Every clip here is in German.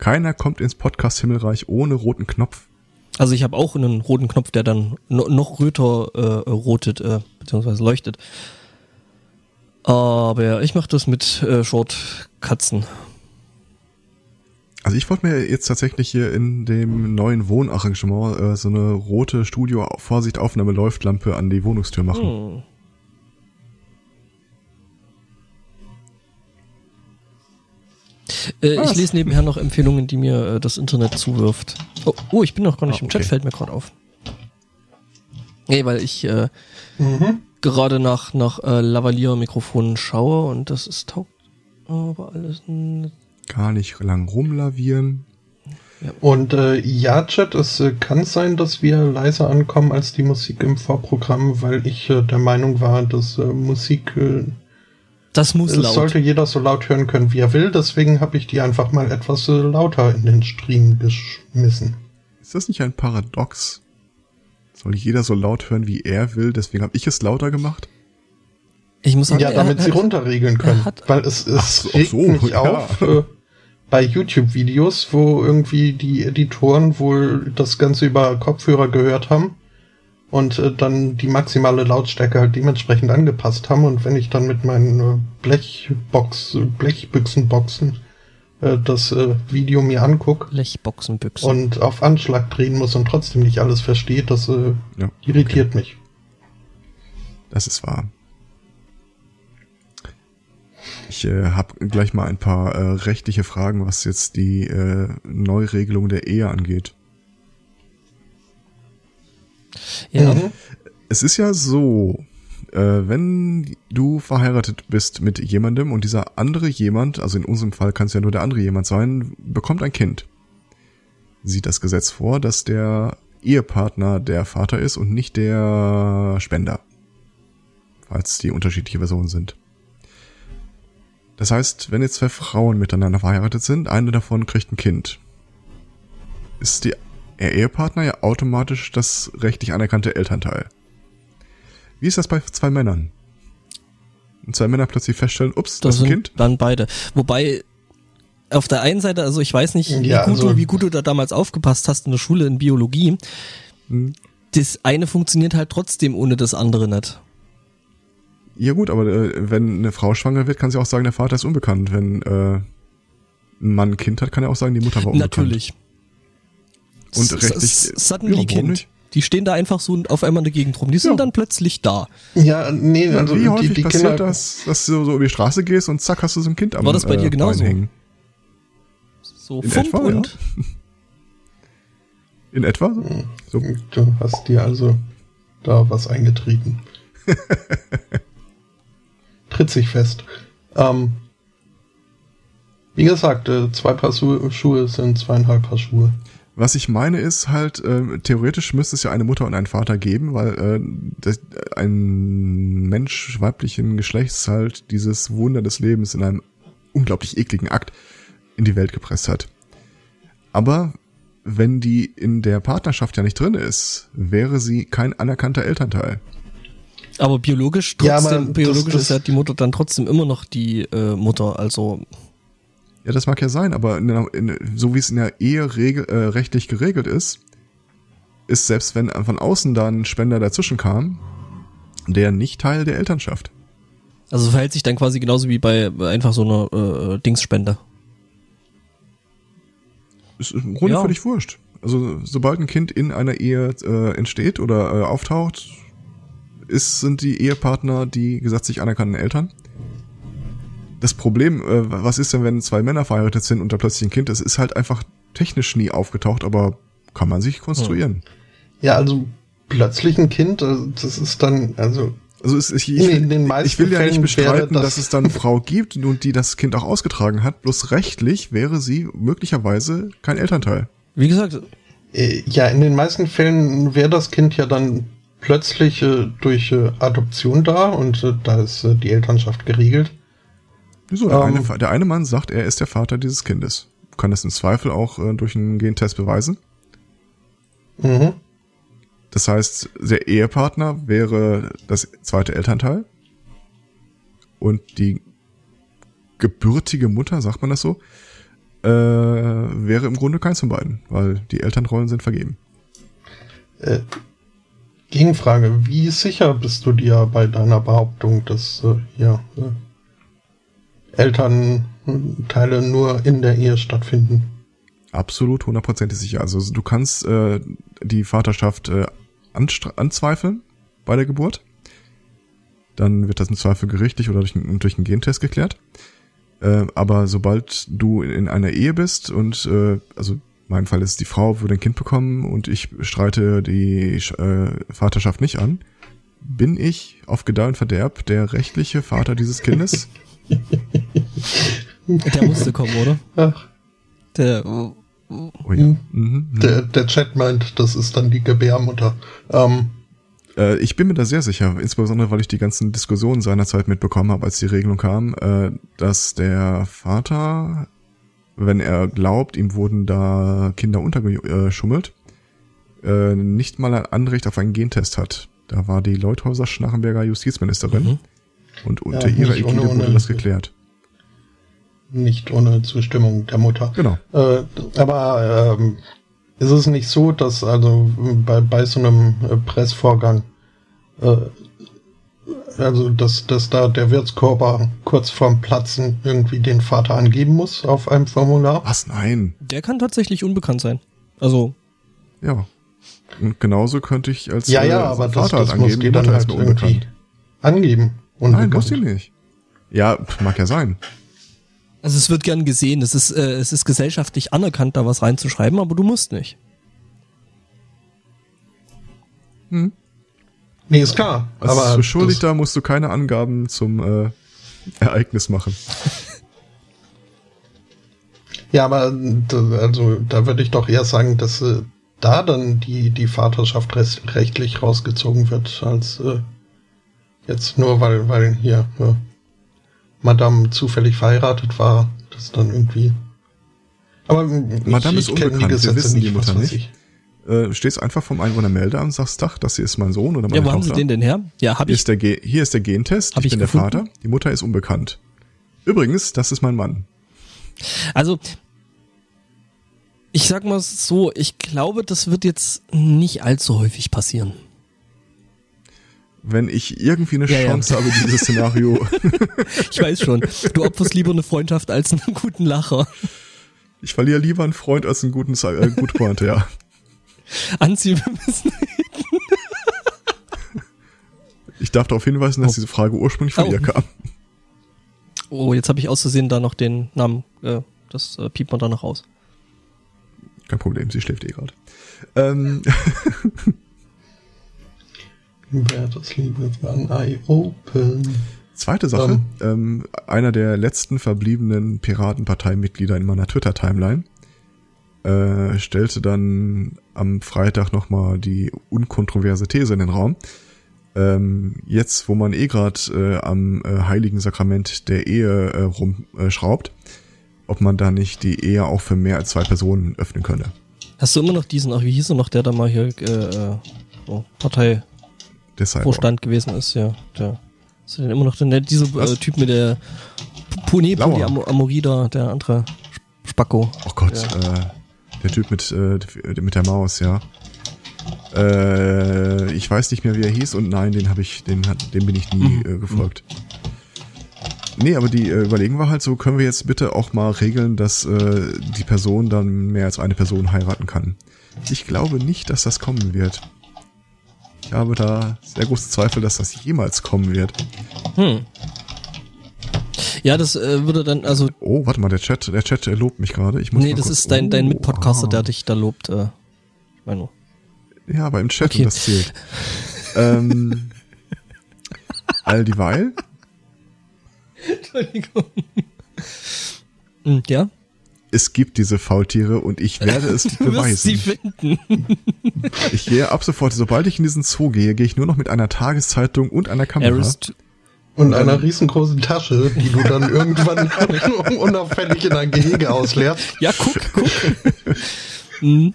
Keiner kommt ins Podcast-Himmelreich ohne roten Knopf. Also ich habe auch einen roten Knopf, der dann noch röter rotet, beziehungsweise leuchtet. Aber ich mache das mit Shortkatzen. Also ich wollte mir jetzt tatsächlich hier in dem neuen Wohnarrangement so eine rote Studio-Vorsicht-Aufnahme-Läuft-Lampe an die Wohnungstür machen. Hm. Ich lese nebenher noch Empfehlungen, die mir das Internet zuwirft. Oh, ich bin noch gar nicht im Chat, fällt mir gerade auf. Nee, weil ich gerade nach Lavalier-Mikrofonen schaue und das ist taugt aber alles nicht. Gar nicht lang rumlavieren. Ja. Und Chat, es kann sein, dass wir leiser ankommen als die Musik im Vorprogramm, weil ich der Meinung war, dass Musik... das muss laut. Sollte jeder so laut hören können, wie er will. Deswegen habe ich die einfach mal etwas lauter in den Stream geschmissen. Ist das nicht ein Paradox? Soll jeder so laut hören, wie er will? Deswegen habe ich es lauter gemacht. Ich muss sagen, ja, damit sie runterregeln können. Weil es regt mich auf bei YouTube-Videos, wo irgendwie die Editoren wohl das Ganze über Kopfhörer gehört haben. Und dann die maximale Lautstärke halt dementsprechend angepasst haben. Und wenn ich dann mit meinen Blechbüchsenboxen das Video mir angucke und auf Anschlag drehen muss und trotzdem nicht alles versteht, das irritiert mich. Das ist wahr. Ich habe gleich mal ein paar rechtliche Fragen, was jetzt die Neuregelung der Ehe angeht. Ja. Es ist ja so, wenn du verheiratet bist mit jemandem und dieser andere jemand, also in unserem Fall kann es ja nur der andere jemand sein, bekommt ein Kind. Sieht das Gesetz vor, dass der Ehepartner der Vater ist und nicht der Spender, falls die unterschiedliche Personen sind. Das heißt, wenn jetzt zwei Frauen miteinander verheiratet sind, eine davon kriegt ein Kind. Ist der Ehepartner ja automatisch das rechtlich anerkannte Elternteil. Wie ist das bei zwei Männern? Und zwei Männer plötzlich feststellen, ups, das ist ein Kind. Dann beide. Wobei, auf der einen Seite, also ich weiß nicht, wie gut du da damals aufgepasst hast in der Schule in Biologie, das eine funktioniert halt trotzdem ohne das andere nicht. Ja gut, aber wenn eine Frau schwanger wird, kann sie auch sagen, der Vater ist unbekannt. Wenn ein Mann ein Kind hat, kann er auch sagen, die Mutter war unbekannt. Natürlich. Und rechtlich suddenly Kind. Die stehen da einfach so auf einmal in der Gegend rum. Die sind dann plötzlich da. Ja, nee, also wie häufig die passiert Kinder, dass du so über die Straße gehst und zack, hast du so ein Kind am Bein. War das bei dir genauso? So in etwa, und? Ja. In etwa? So. Du hast dir also da was eingetrieben. Tritt sich fest. Wie gesagt, zwei Paar Schuhe sind 2,5 Paar Schuhe. Was ich meine ist halt, theoretisch müsste es ja eine Mutter und einen Vater geben, weil ein Mensch weiblichen Geschlechts halt dieses Wunder des Lebens in einem unglaublich ekligen Akt in die Welt gepresst hat. Aber wenn die in der Partnerschaft ja nicht drin ist, wäre sie kein anerkannter Elternteil. Aber biologisch trotzdem, ja, aber biologisch ist ja die Mutter dann trotzdem immer noch die Mutter, also... Ja, das mag ja sein, aber so wie es in der Ehe rechtlich geregelt ist, ist selbst wenn von außen dann ein Spender dazwischen kam, der nicht Teil der Elternschaft. Also verhält sich dann quasi genauso wie bei einfach so einer Dingsspende. Ist im Grunde völlig wurscht. Also sobald ein Kind in einer Ehe entsteht oder auftaucht, sind die Ehepartner die gesetzlich anerkannten Eltern. Das Problem, was ist denn, wenn zwei Männer verheiratet sind und da plötzlich ein Kind ist, ist halt einfach technisch nie aufgetaucht, aber kann man sich konstruieren. Ja, also plötzlich ein Kind, das ist dann, also ich will ja nicht bestreiten, dass es dann eine Frau gibt, und die das Kind auch ausgetragen hat, bloß rechtlich wäre sie möglicherweise kein Elternteil. Wie gesagt. Ja, in den meisten Fällen wäre das Kind ja dann plötzlich durch Adoption da, und da ist die Elternschaft geregelt. Wieso? Der eine Mann sagt, er ist der Vater dieses Kindes. Kann das im Zweifel auch durch einen Gentest beweisen? Mhm. Das heißt, der Ehepartner wäre das zweite Elternteil und die gebürtige Mutter, sagt man das so, wäre im Grunde keins von beiden, weil die Elternrollen sind vergeben. Gegenfrage, wie sicher bist du dir bei deiner Behauptung, dass Elternteile nur in der Ehe stattfinden? Absolut 100% sicher. Also du kannst die Vaterschaft anzweifeln bei der Geburt. Dann wird das im Zweifel gerichtlich oder durch einen Gentest geklärt. Aber sobald du in einer Ehe bist und, also in meinem Fall ist die Frau, würde ein Kind bekommen und ich streite die Vaterschaft nicht an, bin ich auf Gedeih und Verderb der rechtliche Vater dieses Kindes. Der musste kommen, oder? Ach. Oh ja. Der Chat meint, das ist dann die Gebärmutter. Ich bin mir da sehr sicher, insbesondere weil ich die ganzen Diskussionen seinerzeit mitbekommen habe, als die Regelung kam, dass der Vater, wenn er glaubt, ihm wurden da Kinder untergeschummelt, nicht mal ein Anrecht auf einen Gentest hat. Da war die Leuthäuser-Schnarrenberger Justizministerin und unter ihrer Ägide wurde das geklärt. Nicht ohne Zustimmung der Mutter. Genau. Aber ist es nicht so, dass also bei so einem Pressvorgang dass da der Wirtskörper kurz vorm Platzen irgendwie den Vater angeben muss auf einem Formular? Was? Nein. Der kann tatsächlich unbekannt sein. Also. Ja. Und genauso könnte ich als Vater angeben. Ja, aber das muss die dann halt irgendwie angeben. Unbekannt. Nein, muss die nicht. Ja, mag ja sein. Also es wird gern gesehen, es ist gesellschaftlich anerkannt, da was reinzuschreiben, aber du musst nicht. Hm. Nee, ist klar. Als Beschuldigter musst du keine Angaben zum Ereignis machen. Ja, aber da würde ich doch eher sagen, dass da dann die Vaterschaft rechtlich rausgezogen wird, als jetzt nur, weil hier... Ja. Madame zufällig verheiratet war, das dann irgendwie... Aber Madame ist unbekannt, wir wissen die Mutter nicht. Stehst einfach vom Einwohnermeldeamt, sagst, das hier ist mein Sohn oder meine Tochter. Ja, wo haben sie den denn her? Ja, hab ich. Hier ist der Gentest, ich bin der Vater, die Mutter ist unbekannt. Übrigens, das ist mein Mann. Also, ich sag mal so, ich glaube, das wird jetzt nicht allzu häufig passieren. Wenn ich irgendwie eine Chance habe, dieses Szenario. Ich weiß schon. Du opferst lieber eine Freundschaft als einen guten Lacher. Ich verliere lieber einen Freund als einen guten Freund, ja. Anziehen wir müssen. Ich darf darauf hinweisen, dass diese Frage ursprünglich von dir kam. Oh, jetzt habe ich aus Versehen da noch den Namen. Das piept man danach raus. Kein Problem, sie schläft gerade. Das liebe I open. Zweite Sache, einer der letzten verbliebenen Piratenparteimitglieder in meiner Twitter-Timeline stellte dann am Freitag nochmal die unkontroverse These in den Raum. Jetzt, wo man gerade am heiligen Sakrament der Ehe rumschraubt, ob man da nicht die Ehe auch für mehr als 2 Personen öffnen könne. Hast du immer noch diesen, wie hieß er noch, der da mal hier Partei... Vorstand gewesen ist, ja. Ist denn immer noch dieser Typ mit der Punepo, die Amorida, der andere Spacko. Oh Gott, der Typ mit der Maus, ja. Ich weiß nicht mehr, wie er hieß und nein, dem bin ich nie gefolgt. Nee, aber die Überlegung war halt so, können wir jetzt bitte auch mal regeln, dass die Person dann mehr als eine Person heiraten kann. Ich glaube nicht, dass das kommen wird. Ich habe da sehr große Zweifel, dass das jemals kommen wird. Hm. Ja, das würde dann, also... Oh, warte mal, der Chat lobt mich gerade. Nee, das ist dein Mitpodcaster, der dich da lobt. Ich meine nur. Ja, aber im Chat, okay. Und das zählt. All die Weile. Entschuldigung. Ja? Es gibt diese Faultiere und ich werde es beweisen. Sie finden. Ich gehe ab sofort, sobald ich in diesen Zoo gehe, gehe ich nur noch mit einer Tageszeitung und einer Kamera. Und einer riesengroßen Tasche, die du dann irgendwann unauffällig in ein Gehege ausleerst. Ja, guck. Mhm.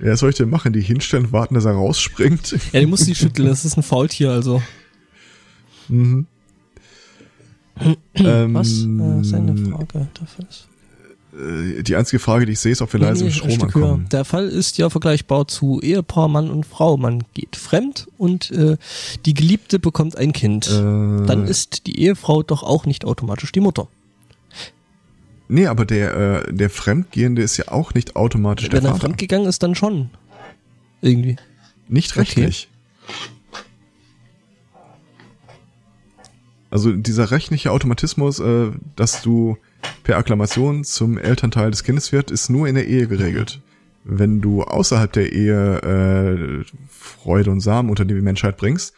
Ja, was soll ich denn machen? Die hinstellen und warten, dass er rausspringt? Ja, die muss die schütteln, das ist ein Faultier, also. Mhm. Was seine Frage dafür ist. Die einzige Frage, die ich sehe, ist, ob wir leise mit Strom ankommen. Der Fall ist ja vergleichbar zu Ehepaar, Mann und Frau. Man geht fremd und die Geliebte bekommt ein Kind. Dann ist die Ehefrau doch auch nicht automatisch die Mutter. Nee, aber der Fremdgehende ist ja auch nicht automatisch der Vater. Wenn er fremdgegangen ist, dann schon. Irgendwie. Nicht rechtlich. Okay. Also dieser rechtliche Automatismus, dass du per Akklamation zum Elternteil des Kindes wird, ist nur in der Ehe geregelt. Wenn du außerhalb der Ehe Freude und Samen unter die Menschheit bringst,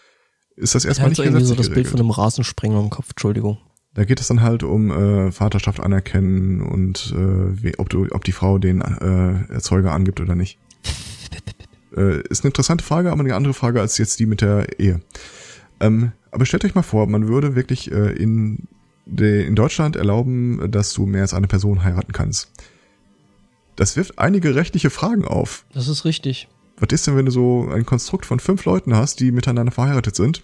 ist das erstmal nicht gesetzlich geregelt. Das Bild von einem Rasensprenger im Kopf, Entschuldigung. Da geht es dann halt um Vaterschaft anerkennen und ob die Frau den Erzeuger angibt oder nicht. Ist eine interessante Frage, aber eine andere Frage als jetzt die mit der Ehe. Aber stellt euch mal vor, man würde wirklich in Deutschland erlauben, dass du mehr als eine Person heiraten kannst. Das wirft einige rechtliche Fragen auf. Das ist richtig. Was ist denn, wenn du so ein Konstrukt von 5 Leuten hast, die miteinander verheiratet sind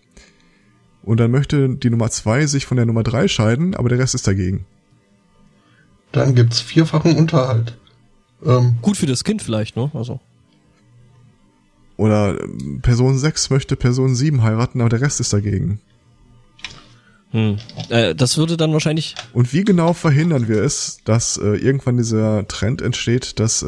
und dann möchte die Nummer 2 sich von der Nummer 3 scheiden, aber der Rest ist dagegen? Dann gibt's vierfachen Unterhalt. Gut für das Kind vielleicht, ne? Also. Oder Person 6 möchte Person 7 heiraten, aber der Rest ist dagegen. Das würde dann wahrscheinlich... Und wie genau verhindern wir es, dass irgendwann dieser Trend entsteht, dass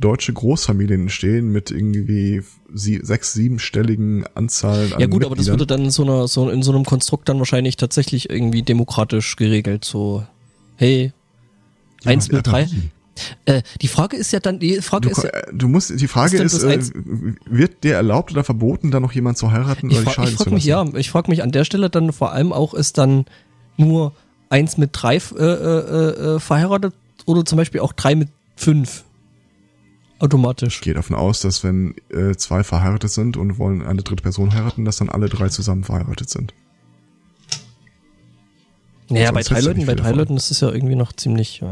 deutsche Großfamilien entstehen mit irgendwie 6-, 7-stelligen Anzahlen an Mitgliedern? Ja gut, aber das würde dann in so einem Konstrukt dann wahrscheinlich tatsächlich irgendwie demokratisch geregelt. So, hey, 1 mit 3... die Frage ist ja dann, wird dir erlaubt oder verboten, dann noch jemand zu heiraten oder scheiden zu lassen? Ich frage mich an der Stelle dann vor allem auch, ist dann nur 1 mit 3 verheiratet oder zum Beispiel auch 3 mit 5 automatisch? Ich gehe davon aus, dass wenn 2 verheiratet sind und wollen eine dritte Person heiraten, dass dann alle 3 zusammen verheiratet sind. Naja, bei drei Leuten ist es ja irgendwie noch ziemlich,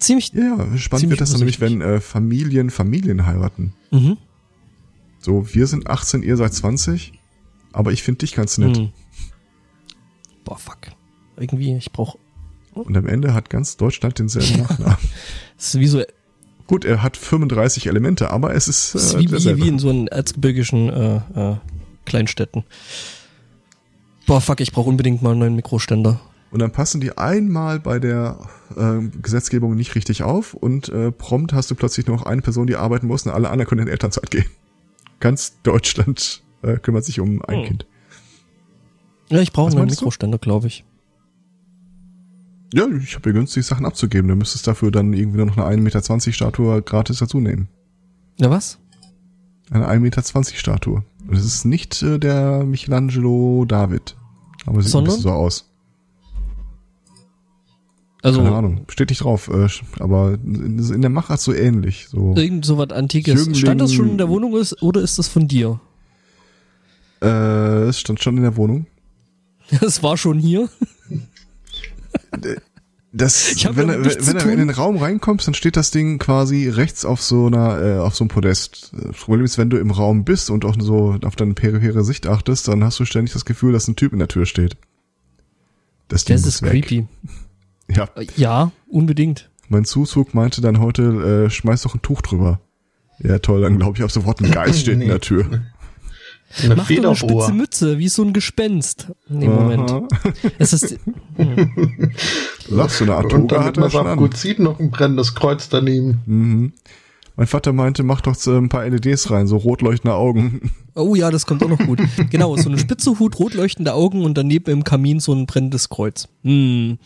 spannend wird das dann nämlich, wenn Familien heiraten. Mhm. So, wir sind 18, ihr seid 20, aber ich finde dich ganz nett. Mhm. Boah, fuck. Irgendwie, ich brauche... Und am Ende hat ganz Deutschland denselben Nachnamen. Das ist wie so... Gut, er hat 35 Elemente, aber es ist... Das ist wie in so einem erzgebirgischen Kleinstädten. Boah, fuck, ich brauche unbedingt mal einen neuen Mikroständer. Und dann passen die einmal bei der Gesetzgebung nicht richtig auf und prompt hast du plötzlich nur noch eine Person, die arbeiten muss und alle anderen können in Elternzeit gehen. Ganz Deutschland kümmert sich um ein Kind. Ja, ich brauche einen Mikroständer, glaube ich. Ja, ich habe hier günstig Sachen abzugeben. Du müsstest dafür dann irgendwie nur noch eine 1,20 Meter Statue gratis dazu nehmen. Na was? Eine 1,20 Meter Statue. Und es ist nicht der Michelangelo David. Aber es sieht ein bisschen so aus. Also, keine Ahnung, steht nicht drauf, aber in der Machart so ähnlich. So irgend so was Antikes. Stand das schon in der Wohnung oder ist das von dir? Es stand schon in der Wohnung. Das war schon hier? Wenn du in den Raum reinkommst, dann steht das Ding quasi rechts auf auf so einem Podest. Das Problem ist, wenn du im Raum bist und auch so auf deine periphere Sicht achtest, dann hast du ständig das Gefühl, dass ein Typ in der Tür steht. Das ist creepy. Ja. Ja, unbedingt. Mein Zuzug meinte dann heute, schmeiß doch ein Tuch drüber. Ja, toll, dann glaube ich ab sofort ein Geist steht in der Tür. Mach doch eine spitze Mütze, wie so ein Gespenst. Nee, Moment. Es ist... Lachst du, eine Art Toga hat er schon an. Gut, sieht noch ein brennendes Kreuz daneben. Mhm. Mein Vater meinte, mach doch ein paar LEDs rein, so rot leuchtende Augen. Oh ja, das kommt auch noch gut. Genau, so eine spitze Hut, rot leuchtende Augen und daneben im Kamin so ein brennendes Kreuz. Mhm.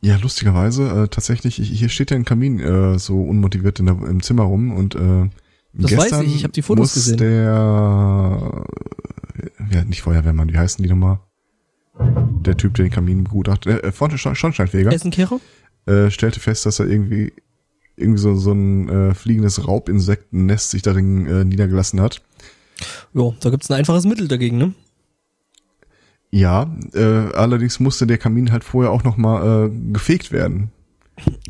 Ja, lustigerweise, tatsächlich, hier steht ja ein Kamin so unmotiviert im Zimmer rum und das weiß ich habe die Fotos gesehen. Nicht Feuerwehrmann, wie heißen die nochmal? Der Typ, der den Kamin begutachtet, von Schornsteinfeger. Essenfeger? Stellte fest, dass er irgendwie so ein fliegendes Raubinsektennest sich darin niedergelassen hat. Ja, da gibt's ein einfaches Mittel dagegen, ne? Ja, allerdings musste der Kamin halt vorher auch nochmal gefegt werden.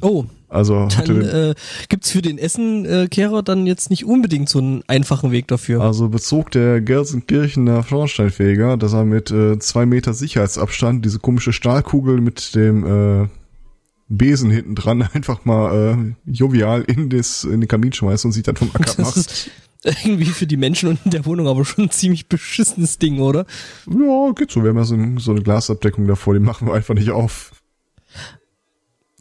Oh, also dann gibt's für den Essenkehrer dann jetzt nicht unbedingt so einen einfachen Weg dafür. Also bezog der Gelsenkirchener Schornsteinfeger, dass er mit 2 Meter Sicherheitsabstand diese komische Stahlkugel mit dem Besen hinten dran einfach mal jovial in den Kamin schmeißt und sich dann vom Acker machst. Irgendwie für die Menschen unten in der Wohnung aber schon ein ziemlich beschissenes Ding, oder? Ja, geht so. Wir haben ja so eine Glasabdeckung davor, die machen wir einfach nicht auf.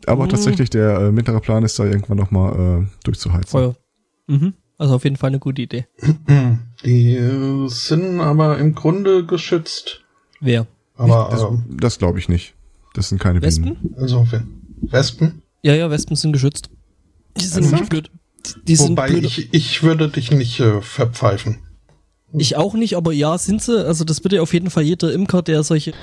Aber tatsächlich, der mittlere Plan ist da irgendwann nochmal durchzuheizen. Oh ja. Mhm. Also auf jeden Fall eine gute Idee. Die sind aber im Grunde geschützt. Wer? Aber das glaube ich nicht. Das sind keine Wespen. Bienen. Also Wespen? Ja, ja, Wespen sind geschützt. Die sind nicht blöd. Wobei, ich würde dich nicht verpfeifen. Ich auch nicht, aber ja, sind sie. Also das bitte auf jeden Fall jeder Imker, der solche...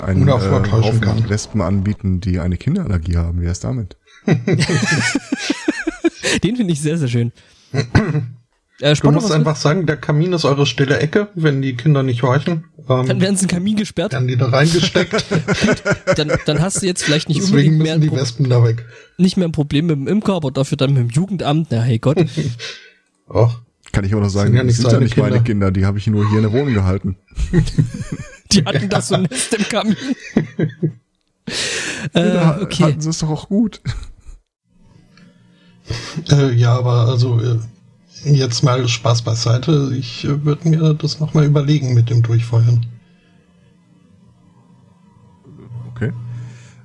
einen Haufen Wespen anbieten, die eine Kinderallergie haben. Wie ist damit? Den finde ich sehr, sehr schön. Du musst einfach sagen, der Kamin ist eure stille Ecke, wenn die Kinder nicht horchen. Dann werden sie in den Kamin gesperrt. Dann die da reingesteckt. dann hast du jetzt vielleicht nicht unbedingt mehr die Wespen da weg. Nicht mehr ein Problem mit dem Imker, aber dafür dann mit dem Jugendamt. Na, hey Gott. Och, kann ich auch noch sagen, das sind ja nicht meine Kinder, die habe ich nur hier in der Wohnung gehalten. Die hatten das so ein Nest im Kamin. Okay. Hatten sie es doch auch gut. Ja, aber also jetzt mal Spaß beiseite. Ich würde mir das nochmal überlegen mit dem Durchfeuern. Okay.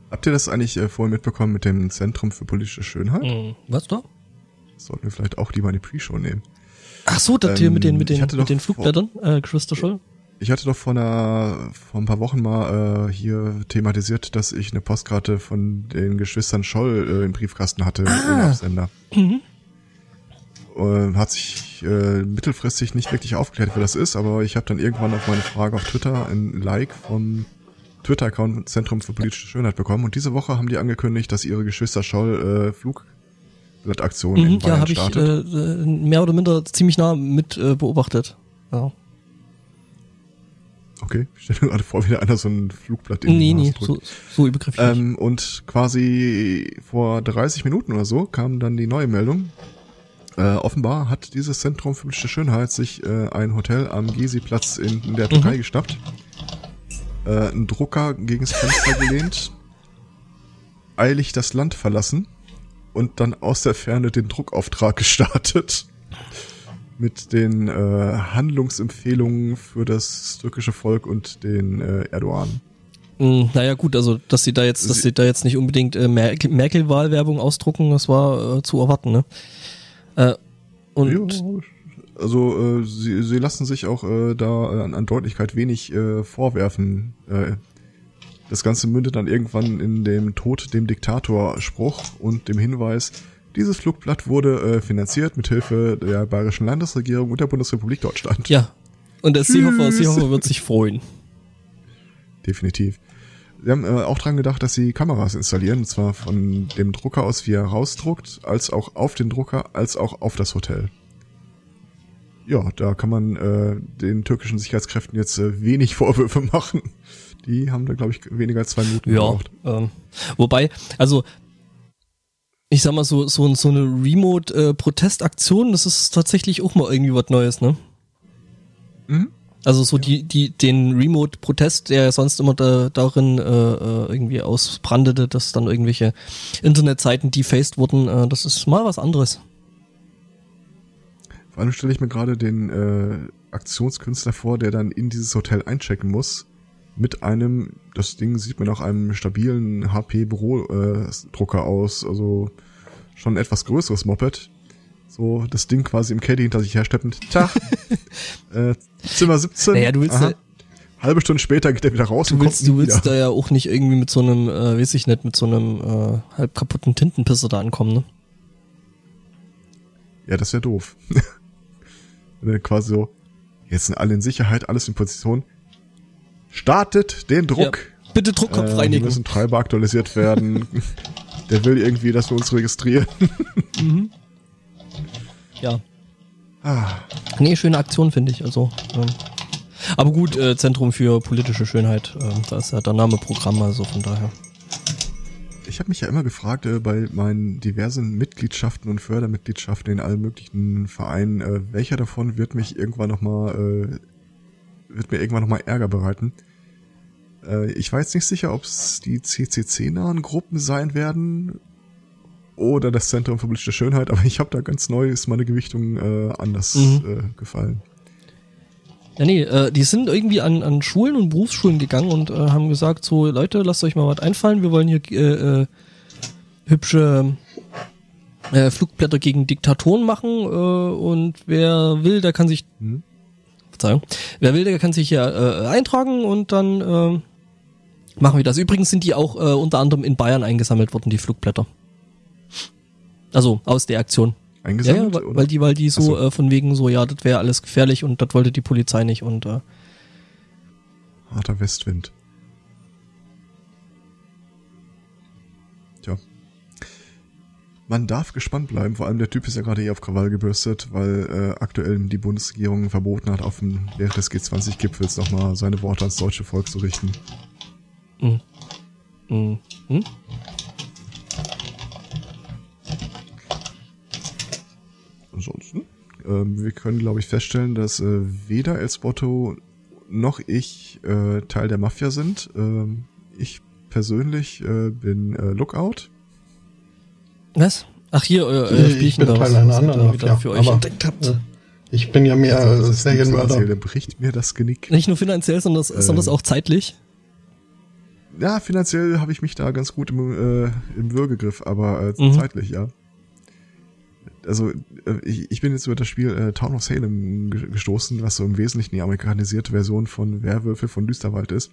Habt ihr das eigentlich vorhin mitbekommen mit dem Zentrum für politische Schönheit? Was doch? Das sollten wir vielleicht auch lieber in die Pre-Show nehmen. Ach so, das hier mit den Flugblättern, Geschwister Scholl? Ich hatte doch vor ein paar Wochen mal hier thematisiert, dass ich eine Postkarte von den Geschwistern Scholl im Briefkasten hatte, ohne Absender. Mhm. Hat sich mittelfristig nicht wirklich aufgeklärt, wer das ist, aber ich habe dann irgendwann auf meine Frage auf Twitter ein Like vom Twitter-Account Zentrum für politische Schönheit bekommen und diese Woche haben die angekündigt, dass ihre Geschwister Scholl Flugblattaktion in Bayern startet. Ja, habe ich mehr oder minder ziemlich nah mit beobachtet. Ja. Okay, ich stelle mir gerade vor, wie da einer so ein Flugblatt in den Haus drückt. so übergriffig. Und quasi vor 30 Minuten oder so kam dann die neue Meldung. Offenbar hat dieses Zentrum für politische Schönheit sich ein Hotel am Gezi-Platz in der Türkei geschnappt, einen Drucker gegen das Fenster gelehnt, eilig das Land verlassen und dann aus der Ferne den Druckauftrag gestartet. Mit den Handlungsempfehlungen für das türkische Volk und den Erdogan. Naja gut, also dass sie da jetzt nicht unbedingt Merkel-Wahlwerbung ausdrucken, das war zu erwarten, ne? Sie lassen sich auch da an Deutlichkeit wenig vorwerfen. Das Ganze mündet dann irgendwann in dem Tod dem Diktator-Spruch und dem Hinweis: Dieses Flugblatt wurde finanziert mit Hilfe der Bayerischen Landesregierung und der Bundesrepublik Deutschland. Ja, und der Seehofer wird sich freuen. Definitiv. Sie haben auch dran gedacht, dass sie Kameras installieren, und zwar von dem Drucker aus, wie er rausdruckt, als auch auf den Drucker, als auch auf das Hotel. Ja, da kann man den türkischen Sicherheitskräften jetzt wenig Vorwürfe machen. Die haben da, glaube ich, weniger als 2 Minuten gebraucht. Wobei, also... ich sag mal, so eine Remote-Protestaktion, das ist tatsächlich auch mal irgendwie was Neues, ne? Mhm. Also so den Remote-Protest, der sonst immer darin irgendwie ausbrandete, dass dann irgendwelche Internetseiten defaced wurden, das ist mal was anderes. Vor allem stelle ich mir gerade den Aktionskünstler vor, der dann in dieses Hotel einchecken muss, mit einem, das Ding sieht man auch, einem stabilen HP-Bürodrucker aus, also schon ein etwas größeres Moped. So, das Ding quasi im Caddy hinter sich hersteppend. Tja, Zimmer 17. Naja, du willst halbe Stunde später geht er wieder raus. Du willst da ja auch nicht irgendwie mit so einem, weiß ich nicht, mit so einem halb kaputten Tintenpisser da ankommen, ne? Ja, das wäre doof. Quasi so, jetzt sind alle in Sicherheit, alles in Position. Startet den Druck. Ja, bitte Druckkopf reinigen. Müssen Treiber aktualisiert werden. Der will irgendwie, dass wir uns registrieren. Mhm. Ja. Ah. Nee, schöne Aktion, finde ich. Also, aber gut, Zentrum für politische Schönheit. Da ist ja der Name Programm, also von daher. Ich habe mich ja immer gefragt, bei meinen diversen Mitgliedschaften und Fördermitgliedschaften in allen möglichen Vereinen, welcher davon wird mir irgendwann nochmal Ärger bereiten. Ich war jetzt nicht sicher, ob es die CCC-nahen Gruppen sein werden oder das Zentrum für politische Schönheit, aber ich habe da ganz neu, ist meine Gewichtung anders gefallen. Ja, nee, die sind irgendwie an Schulen und Berufsschulen gegangen und haben gesagt, so Leute, lasst euch mal was einfallen, wir wollen hier hübsche Flugblätter gegen Diktatoren machen und wer will, der kann sich... Wer will, der kann sich hier eintragen und dann machen wir das. Übrigens sind die auch unter anderem in Bayern eingesammelt worden, die Flugblätter. Also aus der Aktion. Eingesammelt? Ja, weil die so, von wegen so, ja, das wäre alles gefährlich und das wollte die Polizei nicht und harter Westwind. Tja. Man darf gespannt bleiben, vor allem der Typ ist ja gerade auf Krawall gebürstet, weil aktuell die Bundesregierung verboten hat, während des G20-Gipfels nochmal seine Worte ans deutsche Volk zu richten. Mhm. Mhm. Ansonsten, wir können, glaube ich, feststellen, dass weder Elsbotto noch ich Teil der Mafia sind. Ich persönlich bin Lookout. Was? Ach hier, euer Spielchen da. Ich bin Teil einer anderen Mafia, für euch entdeckt habt. Ich bin ja mehr Serienmörder. Der bricht mir das Genick. Nicht nur finanziell, sondern auch zeitlich. Ja, finanziell habe ich mich da ganz gut im Würgegriff, aber zeitlich, ja. Also ich bin jetzt über das Spiel Town of Salem gestoßen, was so im Wesentlichen die amerikanisierte Version von Werwürfel von Düsterwald ist.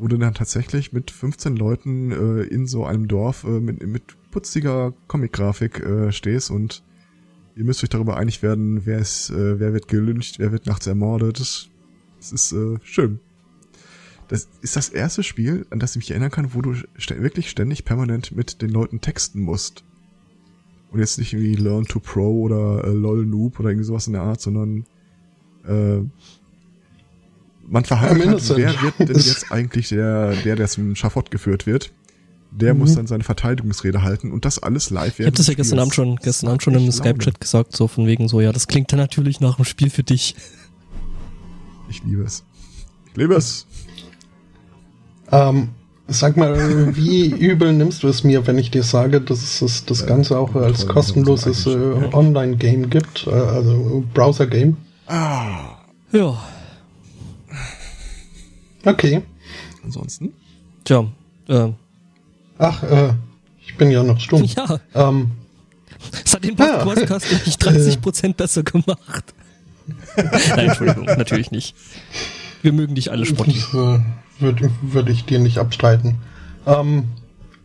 Wo du dann tatsächlich mit 15 Leuten in so einem Dorf mit putziger Comic-Grafik stehst und ihr müsst euch darüber einig werden, wer wird gelyncht, wer wird nachts ermordet. Das ist schön. Das ist das erste Spiel, an das ich mich erinnern kann, wo du wirklich ständig permanent mit den Leuten texten musst. Und jetzt nicht irgendwie Learn to Pro oder LOL Noob oder irgendwie sowas in der Art, sondern man verheiratet, wer wird denn jetzt eigentlich der zum Schafott geführt wird, der muss dann seine Verteidigungsrede halten und das alles live. Ich habe das ja gestern Abend schon im Skype-Chat gesagt, so von wegen so, ja, das klingt dann natürlich nach einem Spiel für dich. Ich liebe es. Ich liebe es. Sag mal, wie übel nimmst du es mir, wenn ich dir sage, dass es das Ganze auch als kostenloses Online-Game gibt, also Browser-Game? Ah. Ja. Okay. Ansonsten? Tja, ich bin ja noch stumm. Ja. Das hat den Podcast nicht 30% besser gemacht. Nein, Entschuldigung, natürlich nicht. Wir mögen dich alle sportlich. Das würde ich dir nicht abstreiten.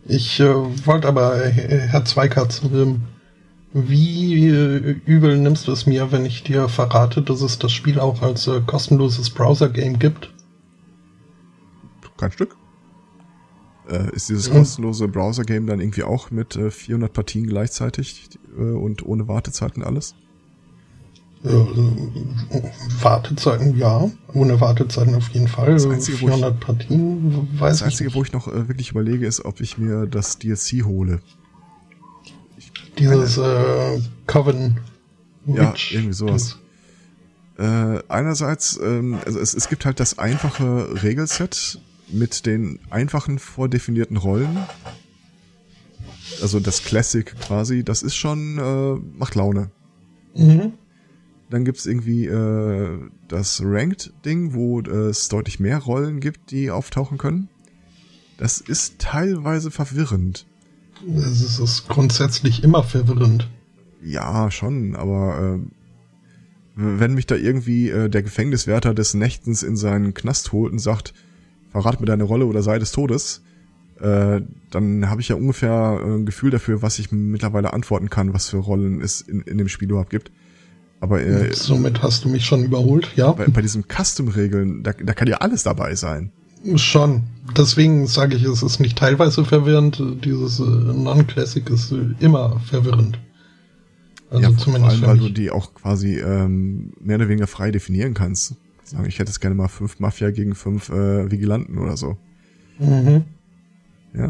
Ich wollte aber, Herr Zweikatz, wie übel nimmst du es mir, wenn ich dir verrate, dass es das Spiel auch als kostenloses Browser-Game gibt? Kein Stück. Ist dieses kostenlose Browser-Game dann irgendwie auch mit 400 Partien gleichzeitig und ohne Wartezeiten alles? Wartezeiten, ja. Ohne Wartezeiten auf jeden Fall. Das einzige, 400 Partien, weiß ich nicht. Das Einzige, wo ich noch wirklich überlege, ist, ob ich mir das DLC hole. Dieses Coven Witch. Ja, irgendwie sowas. Einerseits, also es gibt halt das einfache Regelset mit den einfachen vordefinierten Rollen. Also das Classic quasi, das ist schon, macht Laune. Mhm. Dann gibt's irgendwie das Ranked-Ding, wo es deutlich mehr Rollen gibt, die auftauchen können. Das ist teilweise verwirrend. Es ist grundsätzlich immer verwirrend. Ja, schon, aber wenn mich da irgendwie der Gefängniswärter des Nächtens in seinen Knast holt und sagt, verrat mir deine Rolle oder sei des Todes, dann habe ich ja ungefähr ein Gefühl dafür, was ich mittlerweile antworten kann, was für Rollen es in dem Spiel überhaupt gibt. Aber somit hast du mich schon überholt, ja. Bei diesen Custom-Regeln, da kann ja alles dabei sein. Schon. Deswegen sage ich, es ist nicht teilweise verwirrend. Dieses Non-Classic ist immer verwirrend. Also ja, zumindest vor allem, weil du die auch quasi mehr oder weniger frei definieren kannst. Sagen, ich hätte es gerne mal 5 Mafia gegen 5 Vigilanten oder so. Mhm. Ja,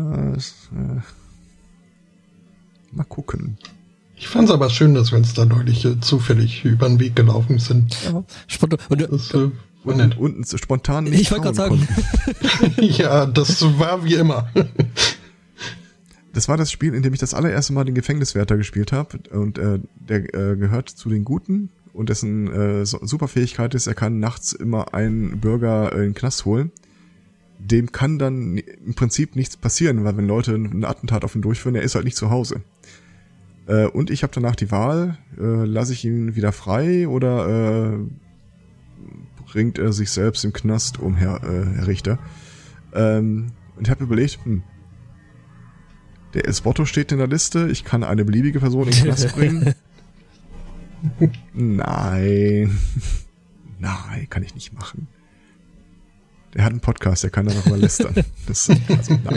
mal gucken. Ich fand's aber schön, dass wir uns da deutlich zufällig über den Weg gelaufen sind. Ja, und spontan nicht. Ich wollte gerade sagen. Ja, das war wie immer. Das war das Spiel, in dem ich das allererste Mal den Gefängniswärter gespielt habe. Und der gehört zu den Guten. Und dessen Superfähigkeit ist, er kann nachts immer einen Bürger in den Knast holen. Dem kann dann im Prinzip nichts passieren, weil wenn Leute ein Attentat auf ihn durchführen, er ist halt nicht zu Hause. Und ich habe danach die Wahl, lasse ich ihn wieder frei oder bringt er sich selbst im Knast um, Herr Richter. Und ich habe überlegt, der Esbotto steht in der Liste, ich kann eine beliebige Person in den Knast bringen. Nein, kann ich nicht machen. Der hat einen Podcast, der kann da noch mal lästern.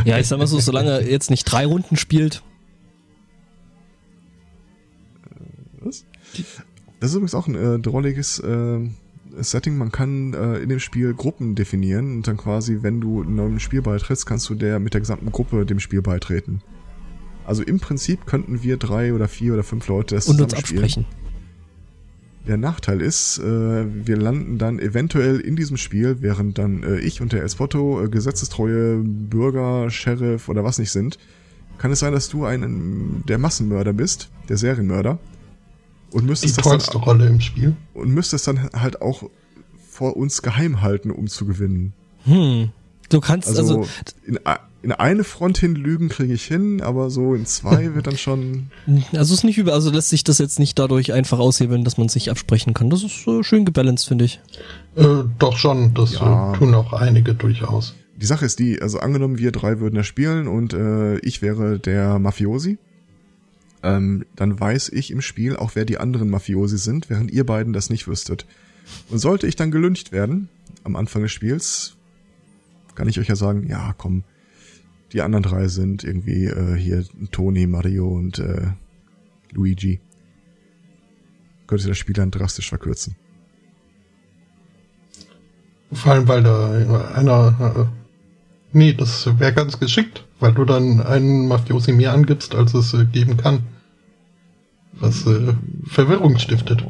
Ja, ich sag mal so, solange er jetzt nicht 3 Runden spielt. Was? Das ist übrigens auch ein drolliges Setting. Man kann in dem Spiel Gruppen definieren und dann quasi, wenn du einem Spiel beitrittst, kannst du mit der gesamten Gruppe dem Spiel beitreten. Also im Prinzip könnten wir 3 oder 4 oder 5 Leute das zusammen spielen. Und uns absprechen. Der Nachteil ist, wir landen dann eventuell in diesem Spiel, während dann ich und der Espoto gesetzestreue Bürger, Sheriff oder was nicht sind, kann es sein, dass du der Massenmörder bist, der Serienmörder, und müsstest dann halt auch vor uns geheim halten, um zu gewinnen. Du kannst also in eine Front hin lügen kriege ich hin, aber so in 2 wird dann schon... Also ist nicht also lässt sich das jetzt nicht dadurch einfach aushebeln, dass man sich absprechen kann. Das ist schön gebalanced, finde ich. Doch schon, das tun auch einige durchaus. Die Sache ist die, also angenommen, wir 3 würden das spielen und ich wäre der Mafiosi, dann weiß ich im Spiel auch, wer die anderen Mafiosi sind, während ihr beiden das nicht wüsstet. Und sollte ich dann gelyncht werden, am Anfang des Spiels, kann ich euch ja sagen, ja komm, die anderen 3 sind irgendwie hier Toni, Mario und Luigi. Könnt ihr das Spiel dann drastisch verkürzen. Vor allem, weil da einer... Nee, das wäre ganz geschickt, weil du dann einen Mafiosi mehr angibst, als es geben kann. Was Verwirrung stiftet.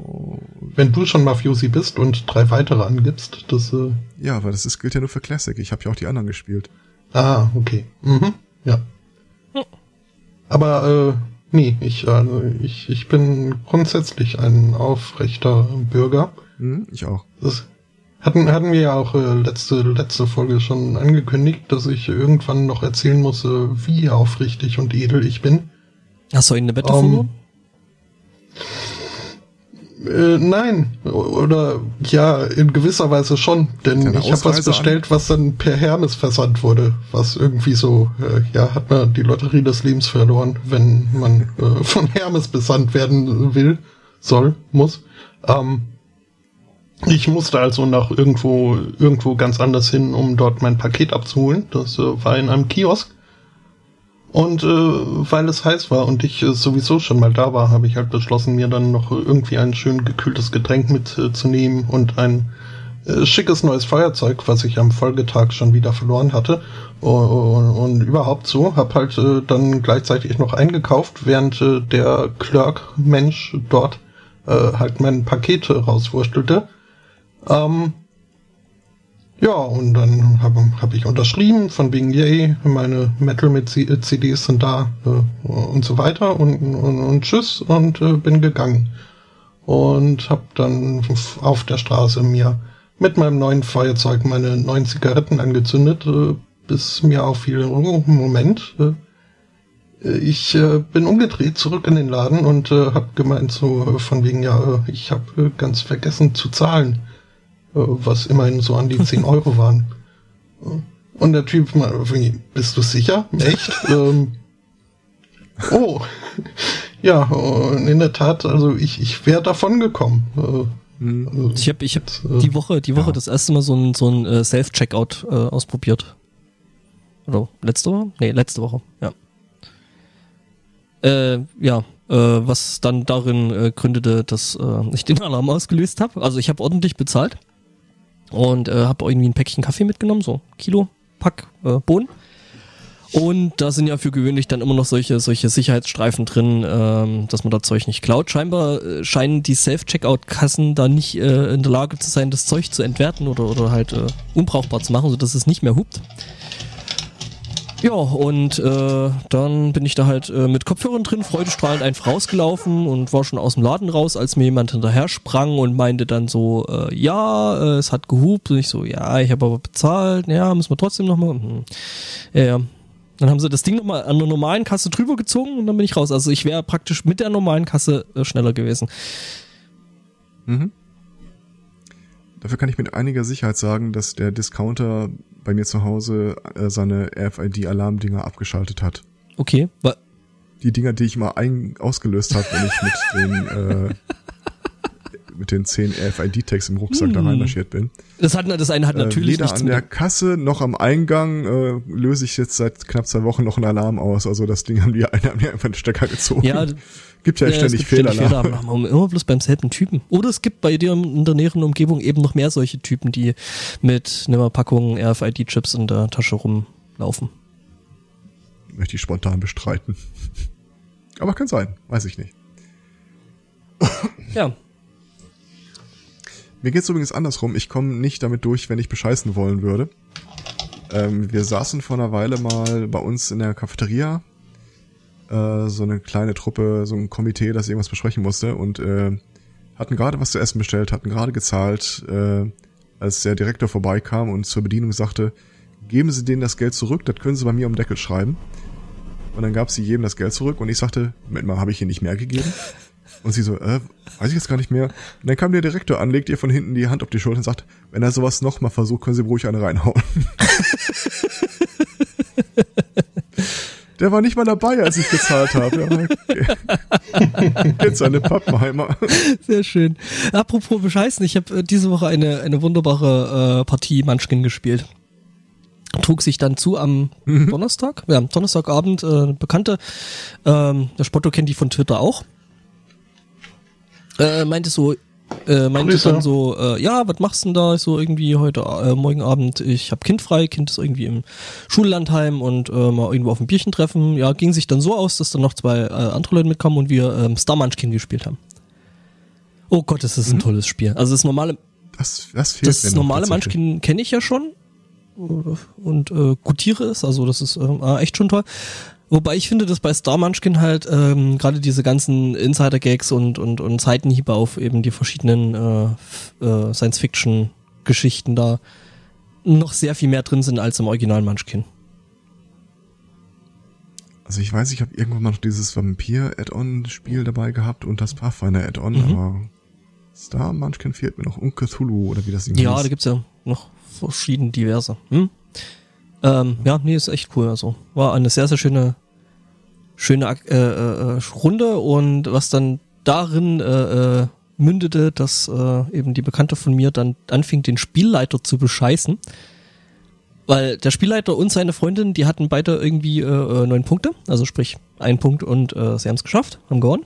Wenn du schon Mafiosi bist und 3 weitere angibst, das... Ja, aber das gilt ja nur für Classic. Ich habe ja auch die anderen gespielt. Ah, okay. Mhm, ja. Aber, nee, ich bin grundsätzlich ein aufrechter Bürger. Mhm, ich auch. Das hatten wir ja auch letzte Folge schon angekündigt, dass ich irgendwann noch erzählen muss, wie aufrichtig und edel ich bin. Hast du in der Bettelfolge? Nein, oder ja, in gewisser Weise schon, denn ich habe was bestellt, was dann per Hermes versandt wurde, was irgendwie so, hat man die Lotterie des Lebens verloren, wenn man von Hermes besandt werden muss. Ich musste also nach irgendwo ganz anders hin, um dort mein Paket abzuholen, das war in einem Kiosk. Und weil es heiß war und ich sowieso schon mal da war, habe ich halt beschlossen, mir dann noch irgendwie ein schön gekühltes Getränk mitzunehmen und ein schickes neues Feuerzeug, was ich am Folgetag schon wieder verloren hatte und überhaupt so. Hab halt dann gleichzeitig noch eingekauft, während der Clerk-Mensch dort halt meine Pakete rauswurstelte. Ja, und dann hab ich unterschrieben, von wegen yay, meine Metal-CDs sind da und so weiter und tschüss und bin gegangen. Und hab dann auf der Straße mir mit meinem neuen Feuerzeug meine neuen Zigaretten angezündet, bis mir auffiel, Moment, ich bin umgedreht zurück in den Laden und hab gemeint so von wegen, ja, ich hab ganz vergessen zu zahlen. Was immerhin so an die 10 Euro waren. Und der Typ, bist du sicher? Echt? Oh, ja, und in der Tat, also ich wäre davon gekommen. Ich hab die Woche das erste Mal so ein Self-Checkout ausprobiert. Oder letzte Woche? Nee, letzte Woche, ja. Was dann darin gründete, dass ich den Alarm ausgelöst habe. Also ich habe ordentlich bezahlt. Und habe irgendwie ein Päckchen Kaffee mitgenommen, so Kilo, Pack, Bohnen. Und da sind ja für gewöhnlich dann immer noch solche Sicherheitsstreifen drin, dass man das Zeug nicht klaut. Scheinbar scheinen die Self-Checkout-Kassen da nicht in der Lage zu sein, das Zeug zu entwerten oder halt unbrauchbar zu machen, sodass es nicht mehr hupt. Ja, und dann bin ich da halt mit Kopfhörern drin, freudestrahlend einfach rausgelaufen und war schon aus dem Laden raus, als mir jemand hinterher sprang und meinte dann so, es hat gehupt. Und ich so, ja, ich habe aber bezahlt, ja, müssen wir trotzdem nochmal. Ja. Dann haben sie das Ding nochmal an der normalen Kasse drüber gezogen und dann bin ich raus. Also ich wäre praktisch mit der normalen Kasse schneller gewesen. Mhm. Dafür kann ich mit einiger Sicherheit sagen, dass der Discounter bei mir zu Hause seine RFID-Alarmdinger abgeschaltet hat. Okay. Die Dinger, die ich mal ausgelöst habe, wenn ich mit den 10 RFID-Tags im Rucksack da reinmarschiert bin. Das eine hat natürlich nichts an der Kasse noch am Eingang löse ich jetzt seit knapp 2 Wochen noch einen Alarm aus. Also das Ding haben die einfach den Stecker gezogen. Ja, gibt ja ständig Fehlalarm. Immer bloß beim selben Typen. Oder es gibt bei dir in der näheren Umgebung eben noch mehr solche Typen, die mit einer Packung RFID-Chips in der Tasche rumlaufen. Möchte ich spontan bestreiten. Aber kann sein. Weiß ich nicht. Ja. Mir geht's übrigens andersrum. Ich komme nicht damit durch, wenn ich bescheißen wollen würde. Wir saßen vor einer Weile mal bei uns in der Cafeteria. So eine kleine Truppe, so ein Komitee, das irgendwas besprechen musste. Und hatten gerade was zu essen bestellt, hatten gerade gezahlt. Als der Direktor vorbeikam und zur Bedienung sagte, geben Sie denen das Geld zurück, das können Sie bei mir um den Deckel schreiben. Und dann gab sie jedem das Geld zurück. Und ich sagte, Moment mal, habe ich hier nicht mehr gegeben? Und sie so, weiß ich jetzt gar nicht mehr. Und dann kam der Direktor an, legt ihr von hinten die Hand auf die Schulter und sagt, wenn er sowas nochmal versucht, können Sie ruhig eine reinhauen. Der war nicht mal dabei, als ich gezahlt habe. Jetzt eine Pappenheimer. Sehr schön. Apropos Bescheißen, ich habe diese Woche eine wunderbare Partie Munchkin gespielt. Trug sich dann zu am Donnerstag. Ja, am Donnerstagabend eine Bekannte, der Spotto kennt die von Twitter auch. Meinte dann so, ja, was machst du denn da? Ich so irgendwie heute, morgen Abend, ich hab Kind frei, Kind ist irgendwie im Schullandheim und mal irgendwo auf ein Bierchen treffen. Ja, ging sich dann so aus, dass dann noch 2 andere Leute mitkamen und wir Star Munchkin gespielt haben. Oh Gott, das ist ein tolles Spiel. Also das normale, das normale Munchkin kenne ich ja schon und gutiere es, also das ist echt schon toll. Wobei ich finde, dass bei Star Munchkin halt gerade diese ganzen Insider-Gags und Seitenhiebe auf eben die verschiedenen Science-Fiction-Geschichten da noch sehr viel mehr drin sind als im originalen Munchkin. Also ich weiß, ich habe irgendwann mal noch dieses Vampir-Add-on-Spiel dabei gehabt und das Pathfinder-Add-on, aber Star Munchkin fehlt mir noch und Cthulhu oder wie das Ding heißt. Ja, da gibt's ja noch verschieden diverse. Ja, nee, ist echt cool. Also war eine sehr, sehr schöne Runde und was dann darin mündete, dass eben die Bekannte von mir dann anfing, den Spielleiter zu bescheißen, weil der Spielleiter und seine Freundin, die hatten beide irgendwie 9 Punkte, also sprich 1 Punkt und sie haben es geschafft, haben gewonnen.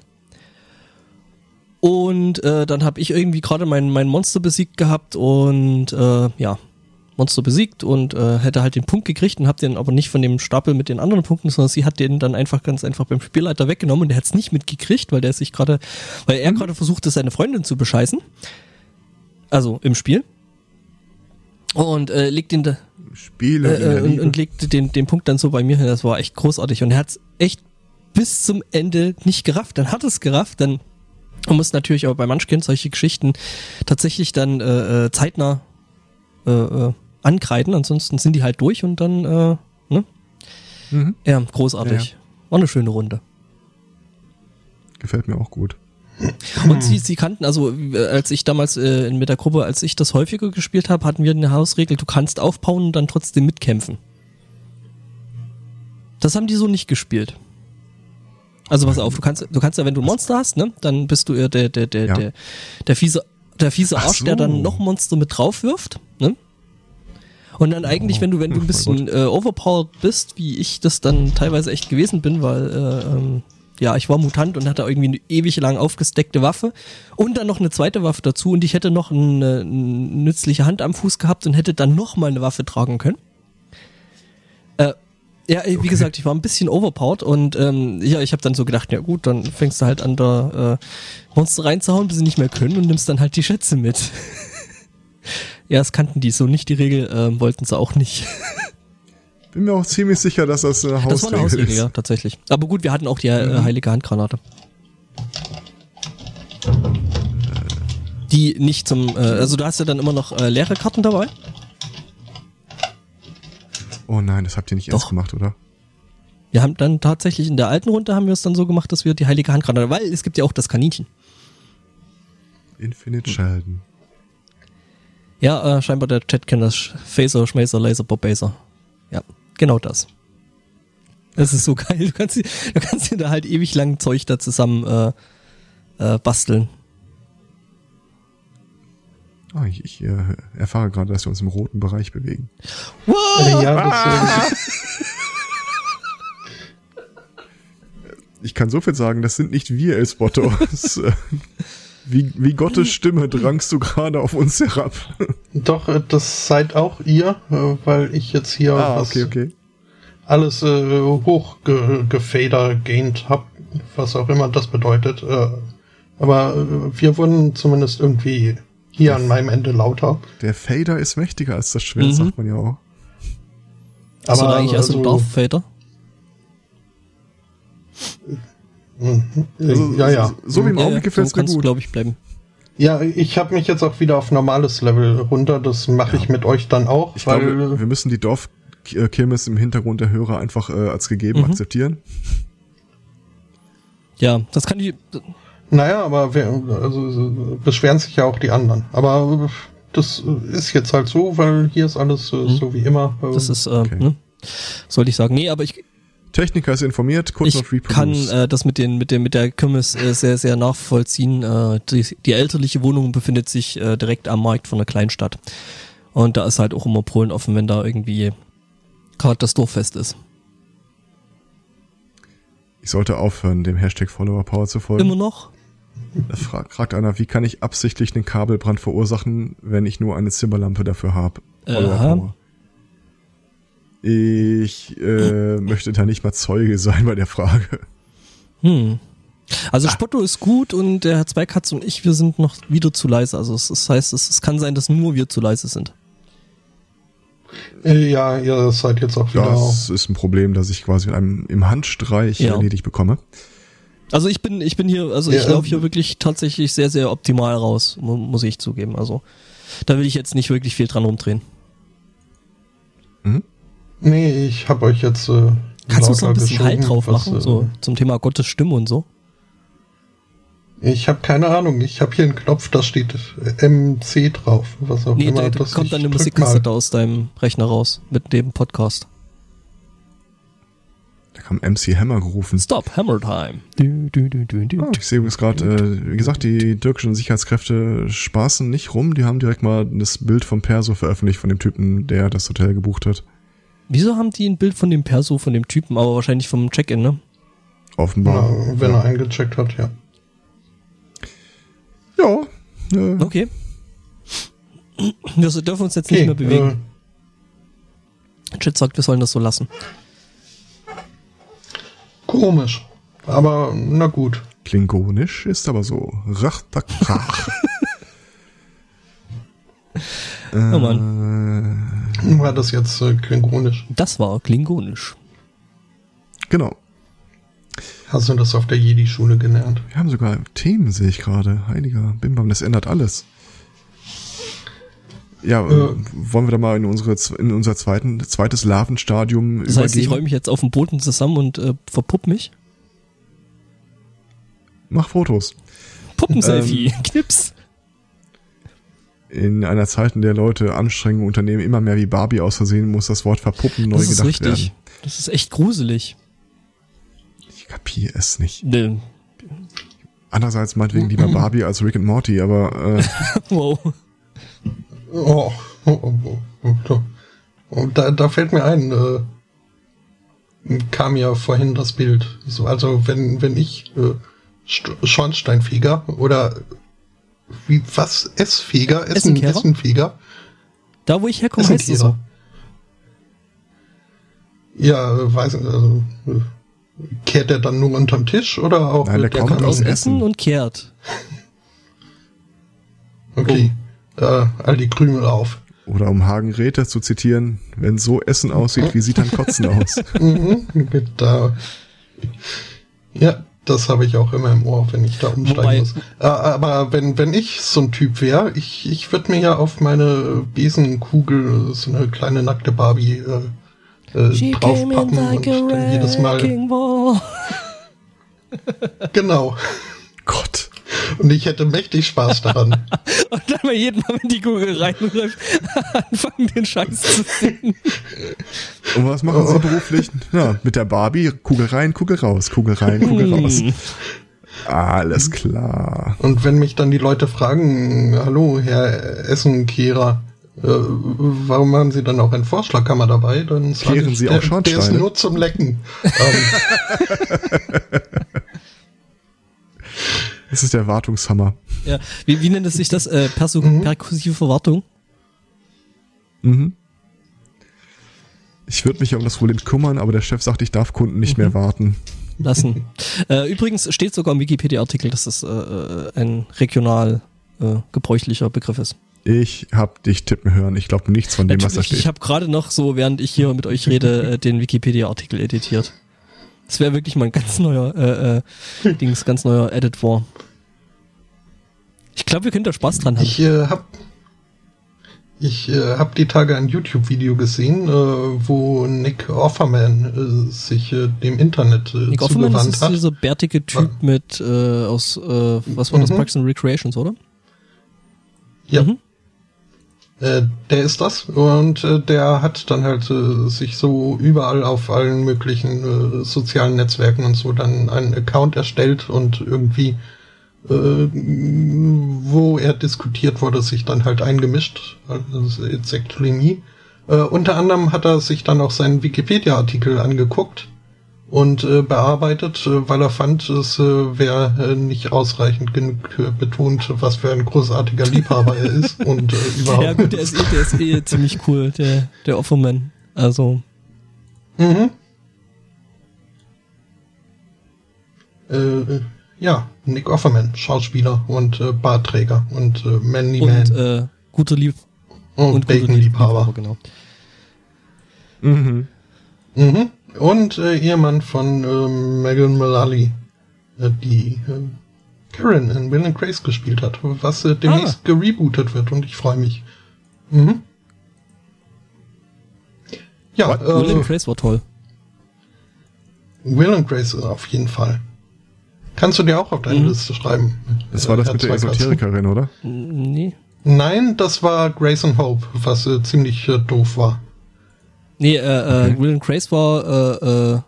Und dann habe ich irgendwie gerade mein Monster besiegt gehabt und Monster besiegt und hätte halt den Punkt gekriegt und habe den aber nicht von dem Stapel mit den anderen Punkten, sondern sie hat den dann einfach ganz einfach beim Spielleiter weggenommen und der hat es nicht mitgekriegt, weil er gerade versuchte, seine Freundin zu bescheißen. Also im Spiel. Und legte den Punkt dann so bei mir hin. Das war echt großartig und er hat es echt bis zum Ende nicht gerafft. Dann hat es gerafft, dann man muss natürlich aber bei Munchkin solche Geschichten tatsächlich dann zeitnah ankreiden, ansonsten sind die halt durch und dann, ne? Mhm. Ja, großartig. Ja. War eine schöne Runde. Gefällt mir auch gut. Und sie kannten, also als ich damals mit der Gruppe, als ich das häufiger gespielt habe, hatten wir eine Hausregel, du kannst aufbauen und dann trotzdem mitkämpfen. Das haben die so nicht gespielt. Also pass auf, du kannst ja, wenn du ein Monster hast, ne, dann bist du ja der fiese Arsch, so. Der dann noch Monster mit drauf wirft, ne? Und dann eigentlich, wenn du ein bisschen overpowered bist, wie ich das dann teilweise echt gewesen bin, weil ich war Mutant und hatte irgendwie eine ewig lang aufgesteckte Waffe und dann noch eine zweite Waffe dazu und ich hätte noch eine nützliche Hand am Fuß gehabt und hätte dann noch mal eine Waffe tragen können. Wie gesagt, ich war ein bisschen overpowered und ich habe dann so gedacht, ja gut, dann fängst du halt an, da Monster reinzuhauen, bis sie nicht mehr können und nimmst dann halt die Schätze mit. Ja, das kannten die so nicht, die Regel wollten sie auch nicht. Bin mir auch ziemlich sicher, dass das eine Hausregel ist. Das war eine Hausregel, ja, tatsächlich. Aber gut, wir hatten auch die Heilige Handgranate. Die nicht zum, also du hast ja dann immer noch leere Karten dabei. Oh nein, das habt ihr nicht erst gemacht, oder? Wir haben dann tatsächlich in der alten Runde haben wir es dann so gemacht, dass wir die Heilige Handgranate, weil es gibt ja auch das Kaninchen. Infinite Sheldon. Ja, scheinbar der Chat kennt das. Phaser, Schmeißer, Laser, Baser. Ja, genau das. Das ist so geil. Du kannst dir da halt ewig lang Zeug da zusammen basteln. Oh, ich erfahre gerade, dass wir uns im roten Bereich bewegen. Wow! Ich kann so viel sagen, das sind nicht wir, Elsbotto. Wie Gottes Stimme drangst du gerade auf uns herab. Doch, das seid auch ihr, weil ich jetzt hier alles hochgefeder gained hab, was auch immer das bedeutet. Aber wir wurden zumindest irgendwie hier an meinem Ende lauter. Der Fader ist mächtiger als das Schwert, sagt man ja auch. Aber eigentlich erst ein Darth Fader? So wie im Augenblick gefällt es mir gut. Glaube ich, bleiben. Ja, ich habe mich jetzt auch wieder auf normales Level runter. Das mache ich mit euch dann auch. Ich glaube, wir müssen die Dorfkirmes im Hintergrund der Hörer einfach als gegeben akzeptieren. Ja, das kann die... Naja, aber beschweren sich ja auch die anderen. Aber das ist jetzt halt so, weil hier ist alles so wie immer. Das ist, ne? Sollte ich sagen. Nee, aber ich... Techniker ist informiert, kurz noch reproduce. Ich kann das mit der Kirmes sehr, sehr nachvollziehen. Die elterliche Wohnung befindet sich direkt am Markt von einer Kleinstadt. Und da ist halt auch immer Polen offen, wenn da irgendwie gerade das Dorffest ist. Ich sollte aufhören, dem Hashtag Follower Power zu folgen. Immer noch? Da fragt einer, wie kann ich absichtlich einen Kabelbrand verursachen, wenn ich nur eine Zimmerlampe dafür habe? Ich möchte da nicht mal Zeuge sein bei der Frage. Also Spotto ist gut und der Herr Zweikatz und ich, wir sind noch wieder zu leise. Also das heißt, es kann sein, dass nur wir zu leise sind. Ja, ihr seid jetzt auch wieder... Das ist ein Problem, dass ich quasi mit einem im Handstreich erledigt bekomme. Also ich bin hier, also ich laufe hier wirklich tatsächlich sehr, sehr optimal raus, muss ich zugeben. Also da will ich jetzt nicht wirklich viel dran rumdrehen. Mhm. Nee, ich hab euch jetzt... Kannst du so ein bisschen Halt drauf machen, so zum Thema Gottes Stimme und so? Ich habe keine Ahnung. Ich habe hier einen Knopf, da steht MC drauf. Was auch immer. Nee, da kommt dann eine Musikkassette aus deinem Rechner raus mit dem Podcast. Da kam MC Hammer gerufen. Stop Hammer Time. Ich sehe übrigens gerade, wie gesagt, die türkischen Sicherheitskräfte spaßen nicht rum. Die haben direkt mal das Bild vom Perso veröffentlicht, von dem Typen, der das Hotel gebucht hat. Wieso haben die ein Bild von dem Perso, von dem Typen, aber wahrscheinlich vom Check-in, ne? Offenbar. Ja, wenn er eingecheckt hat, ja. Ja. Okay. Wir dürfen uns jetzt nicht mehr bewegen. Chat sagt, wir sollen das so lassen. Komisch. Aber na gut. Klingonisch ist aber so. Rachtakrach. Oh Mann. War das jetzt klingonisch? Das war klingonisch. Genau. Hast du das auf der Jedi-Schule gelernt? Wir haben sogar Themen, sehe ich gerade. Heiliger Bimbam, das ändert alles. Ja, wollen wir da mal in unser zweites Larvenstadium übergehen? Das heißt, ich räume mich jetzt auf dem Boden zusammen und verpupp mich? Mach Fotos. Puppenselfie, Knips. In einer Zeit, in der Leute Anstrengungen unternehmen, immer mehr wie Barbie aus Versehen, muss das Wort verpuppen neu gedacht werden. Das ist richtig. Das ist echt gruselig. Ich kapiere es nicht. Nee. Andererseits meinetwegen lieber Barbie als Rick and Morty, aber... wow. Oh. Da fällt mir ein, kam ja vorhin das Bild. So, also wenn ich Schornsteinfeger oder wie was? Essfeger? Essenfeger? Da, wo ich herkomme, heißt es so. Ja, weiß nicht, also kehrt er dann nur unterm Tisch oder auch... Nein, der kommt aus Essen und kehrt. Okay. All die Krümel auf. Oder um Hagen Räther zu zitieren, wenn so Essen aussieht, wie sieht dann Kotzen aus? Ja, das habe ich auch immer im Ohr, wenn ich da umsteigen muss. Aber wenn ich so ein Typ wäre, ich würde mir ja auf meine Besenkugel so eine kleine nackte Barbie draufpappen und dann jedes Mal... Genau. Gott. Und ich hätte mächtig Spaß daran. Und dann mal jeden Mal, wenn die Kugel reinläuft, anfangen den Scheiß zu singen. Und was machen Sie beruflich? Ja, mit der Barbie, Kugel rein, Kugel raus, Kugel rein, Kugel raus. Alles klar. Und wenn mich dann die Leute fragen, hallo, Herr Essenkehrer, warum haben Sie dann auch einen Vorschlaghammer dabei? Dann kehren Sie auch Schornsteine. Der ist nur zum Lecken. Das ist der Wartungshammer. Ja, wie nennt es sich das? Perkussive Wartung? Mhm. Ich würde mich um das Problem kümmern, aber der Chef sagt, ich darf Kunden nicht mehr warten. Lassen. Übrigens steht sogar im Wikipedia-Artikel, dass das ein regional gebräuchlicher Begriff ist. Ich hab dich tippen hören. Ich glaube nichts von dem, was da steht. Ich habe gerade noch so, während ich hier mit euch rede, den Wikipedia-Artikel editiert. Das wäre wirklich mal ein ganz neuer Edit war. Ich glaube, wir können da Spaß dran haben. Ich hab die Tage ein YouTube-Video gesehen, wo Nick Offerman sich dem Internet zugewandt hat. Nick Offerman ist dieser bärtige Typ mit was war das? Parks and Recreations, oder? Ja. Mhm. Der ist das und der hat dann halt sich so überall auf allen möglichen sozialen Netzwerken und so dann einen Account erstellt und irgendwie, wo er diskutiert wurde, sich dann halt eingemischt. Also it's actually me. Unter anderem hat er sich dann auch seinen Wikipedia-Artikel angeguckt und bearbeitet, weil er fand, es wäre nicht ausreichend genug betont, was für ein großartiger Liebhaber er ist und überhaupt. Ja gut, der ist ziemlich cool, der Offerman. Also. Mhm. Ja, Nick Offerman, Schauspieler und Barträger und Manly Man. Und guter Lieb und Bacon-Liebhaber. Genau. Mhm. Mhm. Und Ehemann von Megan Mullally, die Karen in Will and Grace gespielt hat, was demnächst gerebootet wird und ich freue mich. Mhm. Ja, Will and Grace war toll. Will and Grace auf jeden Fall. Kannst du dir auch auf deine Liste schreiben. Das war das mit der Esoterikerin, oder? Nee. Nein, das war Grace and Hope, was ziemlich doof war. Nee, Will and Grace war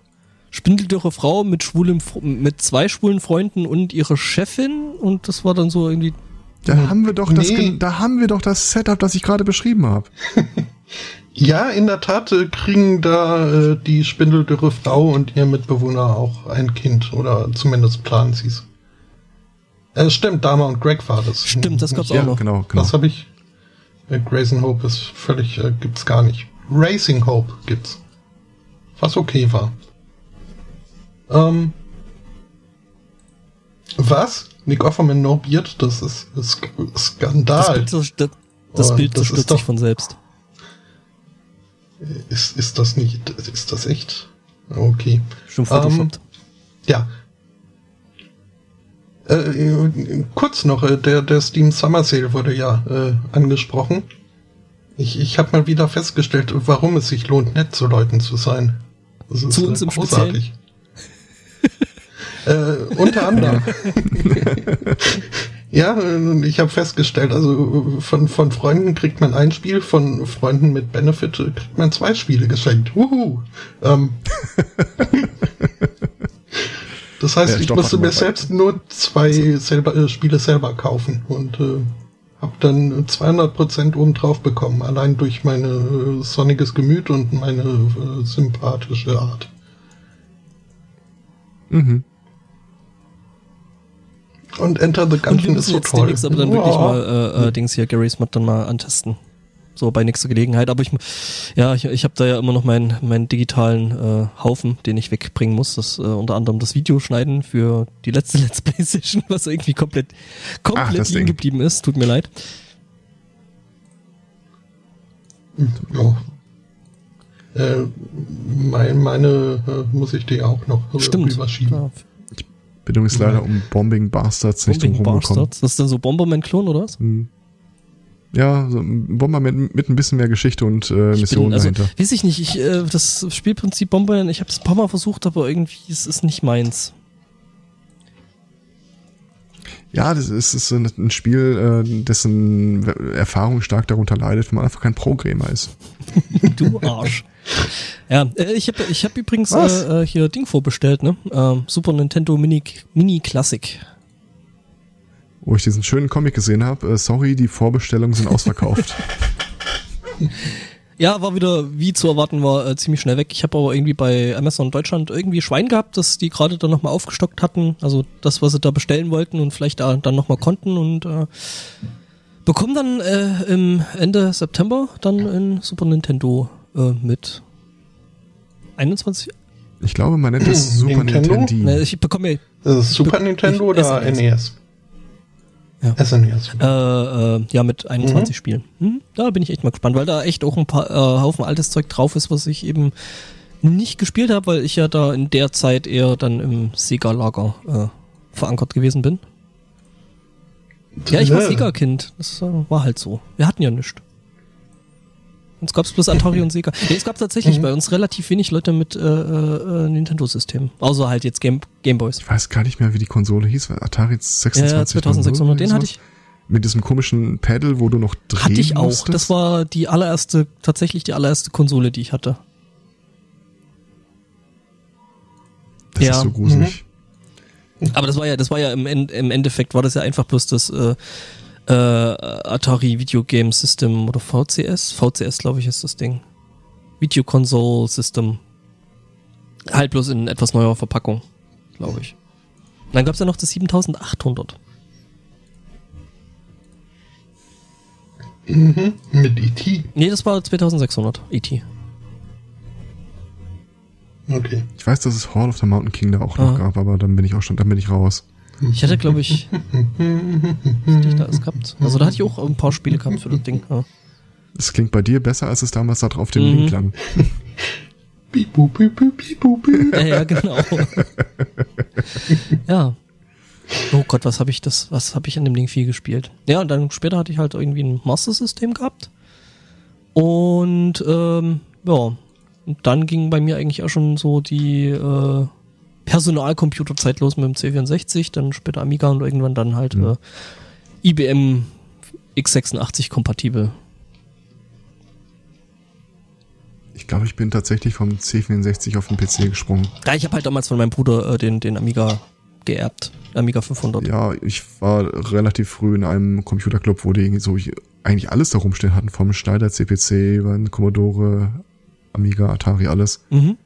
spindeldürre Frau mit zwei schwulen Freunden und ihrer Chefin und das war dann so irgendwie... Da haben wir doch das Setup, das ich gerade beschrieben habe. Ja, in der Tat kriegen da die spindeldürre Frau und ihr Mitbewohner auch ein Kind oder zumindest planen sie es. Stimmt, Dahmer und Greg war das. Stimmt, das gab's auch noch. Genau. Das habe ich. Raising Hope ist völlig. Gibt's gar nicht. Raising Hope gibt's. Was okay war. Was? Nick Offerman norbiert? Das ist Skandal. Das Bild zerstört sich von selbst. Ist das nicht. Ist das echt? Okay. Schon Photoshop. Ja. Kurz noch, der Steam Summer Sale wurde ja angesprochen. Ich habe mal wieder festgestellt, warum es sich lohnt, nett zu Leuten zu sein. Das ist, zu uns im großartig. Unter anderem. Ja, ich habe festgestellt, also von Freunden kriegt man ein Spiel, von Freunden mit Benefit kriegt man 2 Spiele geschenkt. Wuhu! Das heißt, ich musste mir selbst nur 2 Spiele selber kaufen und habe dann 200% obendrauf bekommen, allein durch mein sonniges Gemüt und meine sympathische Art. Mhm. Und Enter the Gungeon ist so toll. Wir müssen jetzt aber dann wirklich mal Dings hier, Garys Mod dann mal antesten. So bei nächster Gelegenheit. Aber ich habe da ja immer noch meinen digitalen Haufen, den ich wegbringen muss. Das unter anderem das Video schneiden für die letzte Let's Play Session, was irgendwie komplett liegen geblieben ist. Tut mir leid. Ja. Meine muss ich dir auch noch rüberschieben. Ja. Ich bin übrigens leider um Bombing Bastards nicht drum rumgekommen. Das ist dann so Bomberman-Klon, oder was? Mhm. Ja, so ein Bomberman mit ein bisschen mehr Geschichte und Missionen dahinter. Weiß ich nicht, das Spielprinzip Bomberman, ich habe es ein paar Mal versucht, aber irgendwie es ist nicht meins. Ja, das ist ein Spiel, dessen Erfahrung stark darunter leidet, wenn man einfach kein Pro-Gamer ist. Du Arsch. Ja, ich hab übrigens hier Ding vorbestellt, ne? Super Nintendo Mini Classic. Wo ich diesen schönen Comic gesehen habe, sorry, die Vorbestellungen sind ausverkauft. Ja, war wieder, wie zu erwarten, war ziemlich schnell weg. Ich habe aber irgendwie bei Amazon Deutschland irgendwie Schwein gehabt, dass die gerade dann nochmal aufgestockt hatten. Also das, was sie da bestellen wollten und vielleicht da dann nochmal konnten. Und bekommen dann im Ende September dann ein Super Nintendo mit 21... Ich glaube, man nennt es Super Nintendo. Nee, ich bekomme... Super Nintendo oder NES? Ja. Ja, mit 21 Spielen. Da bin ich echt mal gespannt, weil da echt auch ein paar Haufen altes Zeug drauf ist, was ich eben nicht gespielt habe, weil ich ja da in der Zeit eher dann im Sega-Lager verankert gewesen bin. Ja, ich war Sega-Kind. Das war halt so. Wir hatten ja nichts. Uns gab es bloß Atari und Sega. Nee, es gab tatsächlich bei uns relativ wenig Leute mit Nintendo-Systemen. Außer halt jetzt Gameboys. Ich weiß gar nicht mehr, wie die Konsole hieß. Atari 2600. Ja, 2600. Den hatte ich. Mit diesem komischen Pedal, wo du noch drehen musstest. Hatte ich auch. Das war tatsächlich die allererste Konsole, die ich hatte. Das ist so gruselig. Aber das war ja im Endeffekt, war das ja einfach bloß das... Atari Video Game System oder VCS? VCS, glaube ich, ist das Ding. Video Console System. Halt bloß in etwas neuer Verpackung, glaube ich. Und dann gab es ja noch das 7800. Mhm, mit E.T.? Nee, das war 2600, E.T. Okay. Ich weiß, dass es Hall of the Mountain King da auch noch gab, aber dann bin ich raus. Ich hatte, glaube ich, da alles gehabt. Also da hatte ich auch ein paar Spiele gehabt für das Ding. Ja. Das klingt bei dir besser, als es damals da drauf dem Link klang. Ja, genau. Ja. Oh Gott, was habe ich an dem Ding viel gespielt? Ja, und dann später hatte ich halt irgendwie ein Master-System gehabt. Und ja, und dann ging bei mir eigentlich auch schon so die Personalcomputerzeit los mit dem C64, dann später Amiga und irgendwann dann halt IBM x86 kompatibel. Ich glaube, ich bin tatsächlich vom C64 auf den PC gesprungen. Ja, ich habe halt damals von meinem Bruder den Amiga geerbt, Amiga 500. Ja, ich war relativ früh in einem Computerclub, wo die so eigentlich alles da rumstehen hatten, vom Schneider CPC über den Commodore, Amiga, Atari, alles. Mhm.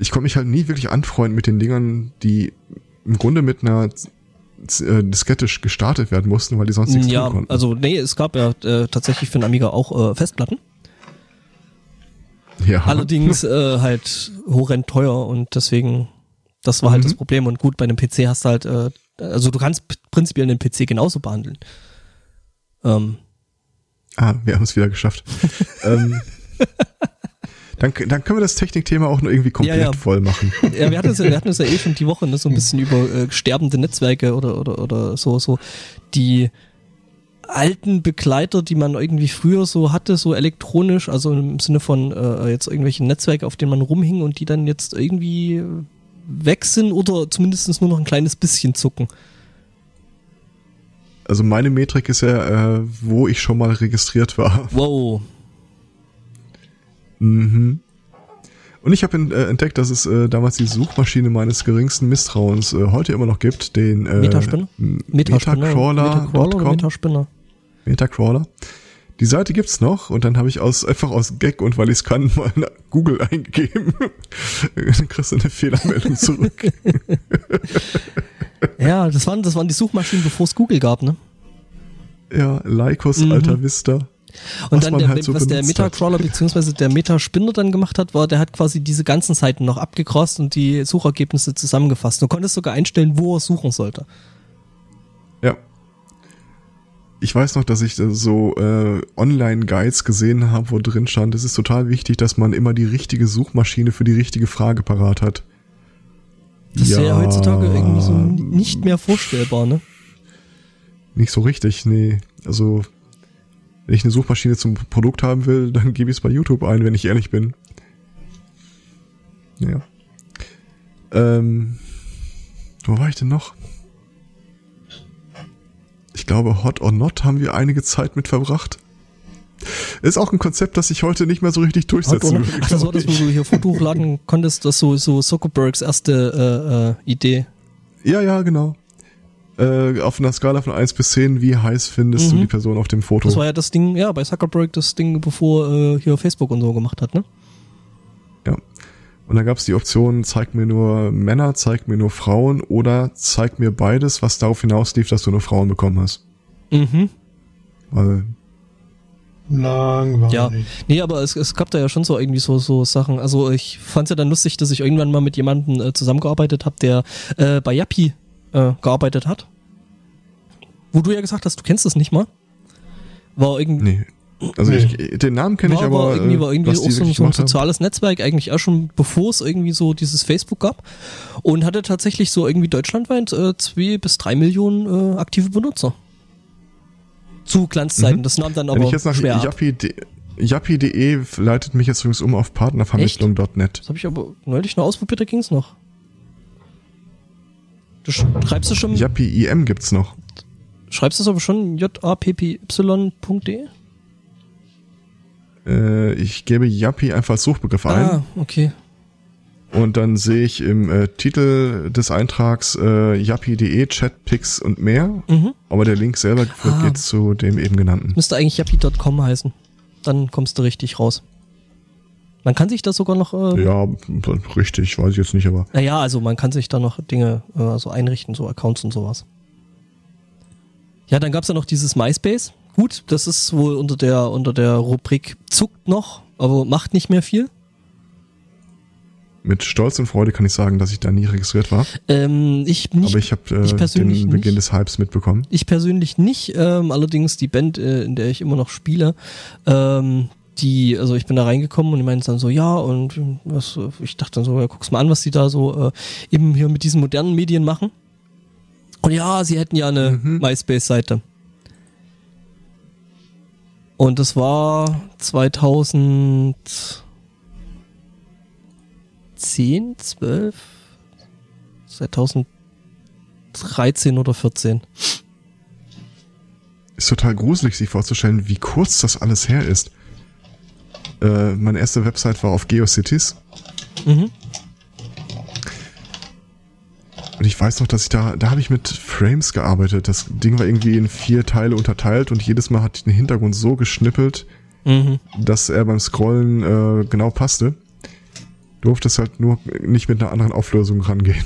Ich konnte mich halt nie wirklich anfreunden mit den Dingern, die im Grunde mit einer diskettisch gestartet werden mussten, weil die sonst nichts tun konnten. Also nee, es gab ja tatsächlich für den Amiga auch Festplatten. Ja. Allerdings halt horrend teuer und deswegen, das war halt das Problem. Und gut, bei einem PC hast du halt, also du kannst prinzipiell einen PC genauso behandeln. Wir haben es wieder geschafft. Dann können wir das Technikthema auch nur irgendwie komplett voll machen. Ja, wir hatten es ja eh schon die Woche, ne, so ein bisschen über sterbende Netzwerke oder so die alten Begleiter, die man irgendwie früher so hatte, so elektronisch, also im Sinne von jetzt irgendwelchen Netzwerken, auf denen man rumhing und die dann jetzt irgendwie weg sind oder zumindest nur noch ein kleines bisschen zucken. Also meine Metrik ist ja, wo ich schon mal registriert war. Wow. Mhm. Und ich habe entdeckt, dass es damals die Suchmaschine meines geringsten Misstrauens heute immer noch gibt, den Metacrawler. Die Seite gibt's noch und dann habe ich einfach aus Gag und weil ich es kann, mal Google eingegeben. Dann kriegst du eine Fehlermeldung zurück. Ja, das waren die Suchmaschinen, bevor es Google gab, ne? Ja, Lycos, Alta Vista. Und dann, was der Metacrawler bzw. der Metaspinner dann gemacht hat, war, der hat quasi diese ganzen Seiten noch abgekrost und die Suchergebnisse zusammengefasst. Du konntest sogar einstellen, wo er suchen sollte. Ja. Ich weiß noch, dass ich so Online-Guides gesehen habe, wo drin stand, es ist total wichtig, dass man immer die richtige Suchmaschine für die richtige Frage parat hat. Das wäre ja heutzutage irgendwie so nicht mehr vorstellbar, ne? Nicht so richtig, nee. Also, wenn ich eine Suchmaschine zum Produkt haben will, dann gebe ich es bei YouTube ein, wenn ich ehrlich bin. Ja. Wo war ich denn noch? Ich glaube, Hot or Not haben wir einige Zeit mit verbracht. Ist auch ein Konzept, das ich heute nicht mehr so richtig durchsetzen würde. Ach, das war das, wo du hier Foto hochladen konntest, das so Zuckerbergs erste Idee. Ja, genau. Auf einer Skala von 1 bis 10, wie heiß findest du die Person auf dem Foto? Das war ja das Ding, ja, bei Zuckerberg das Ding, bevor hier Facebook und so gemacht hat, ne? Ja. Und da gab es die Option, zeig mir nur Männer, zeig mir nur Frauen oder zeig mir beides, was darauf hinauslief, dass du nur Frauen bekommen hast. Mhm. Also, langweilig. Ja, nee, aber es gab da ja schon so irgendwie so Sachen. Also ich fand's ja dann lustig, dass ich irgendwann mal mit jemandem zusammengearbeitet habe, der bei Yappi gearbeitet hat. Wo du ja gesagt hast, du kennst das nicht mal. War irgendwie... Nee. Also den Namen kenne ich, aber irgendwie was auch so ein soziales Netzwerk, eigentlich auch schon bevor es irgendwie so dieses Facebook gab und hatte tatsächlich so irgendwie deutschlandweit 2 bis 3 Millionen aktive Benutzer. Zu Glanzzeiten, das nahm dann aber ich jetzt nach schwer Yappi.de leitet mich jetzt übrigens auf partnervermittlung.net. Das habe ich aber neulich noch ausprobiert, da ging es noch. Du schreibst du schon... Yappi.im gibt's noch. Schreibst du es aber schon jappy.de? Ich gebe Yappi einfach als Suchbegriff ein. Ah, okay. Und dann sehe ich im Titel des Eintrags Yappi.de, Chat, Pics und mehr. Mhm. Aber der Link selber geht zu dem eben genannten. Müsste eigentlich Yappi.com heißen. Dann kommst du richtig raus. Man kann sich da sogar noch... ja, richtig, weiß ich jetzt nicht, aber... Naja, also man kann sich da noch Dinge so einrichten, so Accounts und sowas. Ja, dann gab es ja noch dieses MySpace. Gut, das ist wohl unter der Rubrik zuckt noch, aber macht nicht mehr viel. Mit Stolz und Freude kann ich sagen, dass ich da nie registriert war. Ich nicht. Aber ich habe den Beginn des Hypes mitbekommen. Ich persönlich nicht. Allerdings die Band, in der ich immer noch spiele, also ich bin da reingekommen und die meinten dann so, ja, und was, ich dachte dann so, ja, guck's mal an, was die da so eben hier mit diesen modernen Medien machen. Und ja, sie hätten ja eine MySpace-Seite. Und das war 2010, 12, 2013 oder 14. Ist total gruselig, sich vorzustellen, wie kurz das alles her ist. Meine erste Website war auf GeoCities. Mhm. Und ich weiß noch, dass ich da habe ich mit Frames gearbeitet. Das Ding war irgendwie in 4 Teile unterteilt und jedes Mal hatte ich den Hintergrund so geschnippelt, dass er beim Scrollen genau passte. Durfte es halt nur nicht mit einer anderen Auflösung rangehen.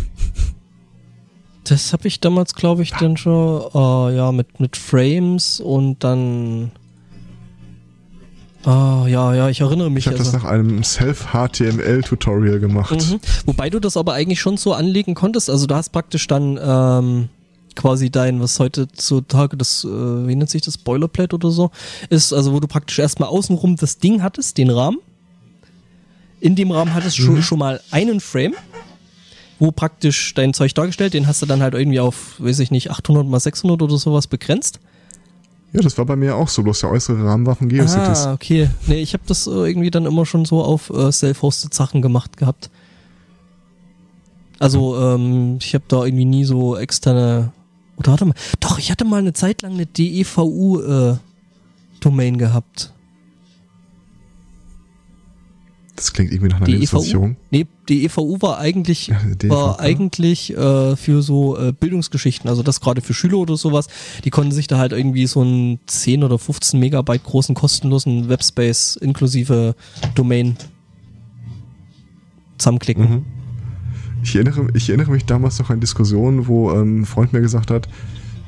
Das habe ich damals, glaube ich, dann schon mit Frames und dann... ich erinnere mich. Ich habe das nach einem Self-HTML-Tutorial gemacht. Mhm. Wobei du das aber eigentlich schon so anlegen konntest. Also du hast praktisch dann quasi dein, was heute zutage das, wie nennt sich das, Boilerplate oder so, ist, also wo du praktisch erstmal außenrum das Ding hattest, den Rahmen. In dem Rahmen hattest du schon mal einen Frame, wo praktisch dein Zeug dargestellt, den hast du dann halt irgendwie auf, weiß ich nicht, 800x600 oder sowas begrenzt. Ja, das war bei mir auch so, bloß der äußere Rahmen war von GeoCities. Ah, okay. Nee, ich habe das irgendwie dann immer schon so auf self-hosted Sachen gemacht gehabt. Also, ich habe da irgendwie nie so externe... Oder warte mal... Doch, ich hatte mal eine Zeit lang eine DEVU-Domain gehabt. Das klingt irgendwie nach einer Legislation. Nee, DEVU war eigentlich, ja, für so Bildungsgeschichten, also das gerade für Schüler oder sowas, die konnten sich da halt irgendwie so einen 10 oder 15 Megabyte großen kostenlosen Webspace inklusive Domain zusammenklicken. Mhm. Ich erinnere mich damals noch an Diskussionen, wo ein Freund mir gesagt hat,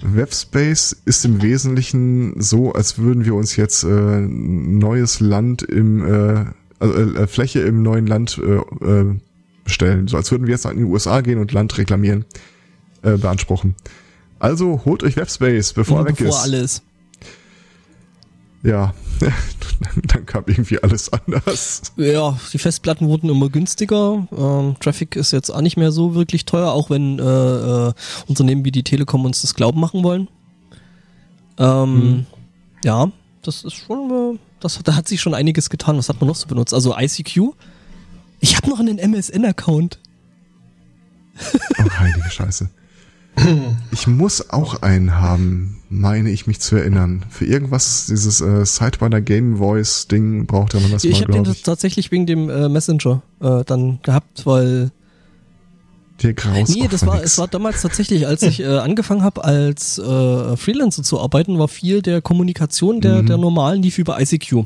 Webspace ist im Wesentlichen so, als würden wir uns jetzt neues Land Fläche im neuen Land bestellen. So als würden wir jetzt in die USA gehen und Land reklamieren, beanspruchen. Also holt euch Webspace, bevor er weg ist. Alles. Ja, dann kam irgendwie alles anders. Ja, die Festplatten wurden immer günstiger. Traffic ist jetzt auch nicht mehr so wirklich teuer, auch wenn Unternehmen wie die Telekom uns das glauben machen wollen. Ja, das ist schon... Da hat sich schon einiges getan. Was hat man noch so benutzt? Also ICQ. Ich habe noch einen MSN-Account. Oh, heilige Scheiße. Ich muss auch einen haben, meine ich mich zu erinnern. Für irgendwas, dieses Sidewinder Game Voice Ding brauchte man das mal, glaube ich. Ich habe den tatsächlich wegen dem Messenger dann gehabt, weil... Nee, es war damals tatsächlich, als ich angefangen habe, als Freelancer zu arbeiten, war viel der Kommunikation der normalen lief über ICQ.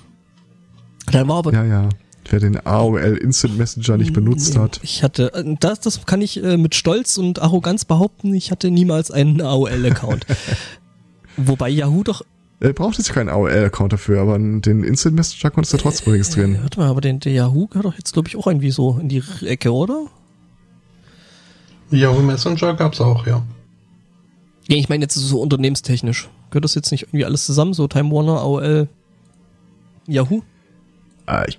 Dann war aber... Ja. Wer den AOL Instant Messenger nicht benutzt hat. Ich hatte... Das kann ich mit Stolz und Arroganz behaupten, ich hatte niemals einen AOL-Account. Wobei Yahoo doch... braucht jetzt keinen AOL-Account dafür, aber den Instant Messenger konntest du trotzdem registrieren. Warte mal, aber der Yahoo gehört doch jetzt, glaube ich, auch irgendwie so in die Ecke, oder? Yahoo Messenger gab's auch, ja. Ja, ich meine jetzt so unternehmenstechnisch. Gehört das jetzt nicht irgendwie alles zusammen? So Time Warner, AOL, Yahoo? Ich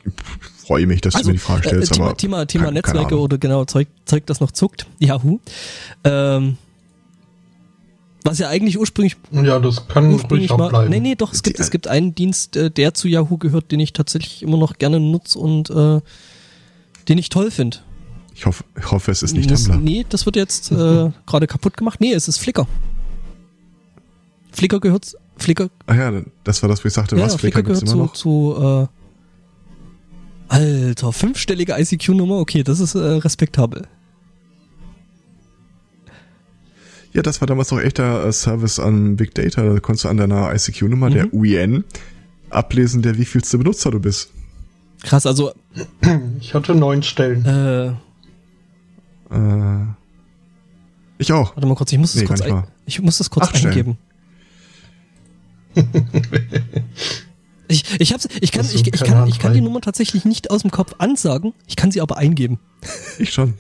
freue mich, dass du mir die Frage stellst. Also Thema Netzwerke oder genau Zeug, das noch zuckt. Yahoo. Was ja eigentlich ursprünglich... Ja, das kann ursprünglich auch bleiben. Nee, doch, es gibt einen Dienst, der zu Yahoo gehört, den ich tatsächlich immer noch gerne nutze und den ich toll finde. Ich hoffe, es ist nicht Tumblr. Nee, das wird jetzt gerade kaputt gemacht. Nee, es ist Flickr. Flickr gehört... Ach ja, das war das, wo ich sagte, ja, was? Flickr gehört immer noch? Alter, 5-stellige ICQ-Nummer. Okay, das ist respektabel. Ja, das war damals noch echter Service an Big Data. Da konntest du an deiner ICQ-Nummer, der UIN, ablesen, der wievielste Benutzer du bist. Krass, also... Ich hatte 9 Stellen. Ich auch. Warte mal kurz, ich muss das kurz eingeben. Ich kann die Nummer tatsächlich nicht aus dem Kopf ansagen, ich kann sie aber eingeben. Ich schon.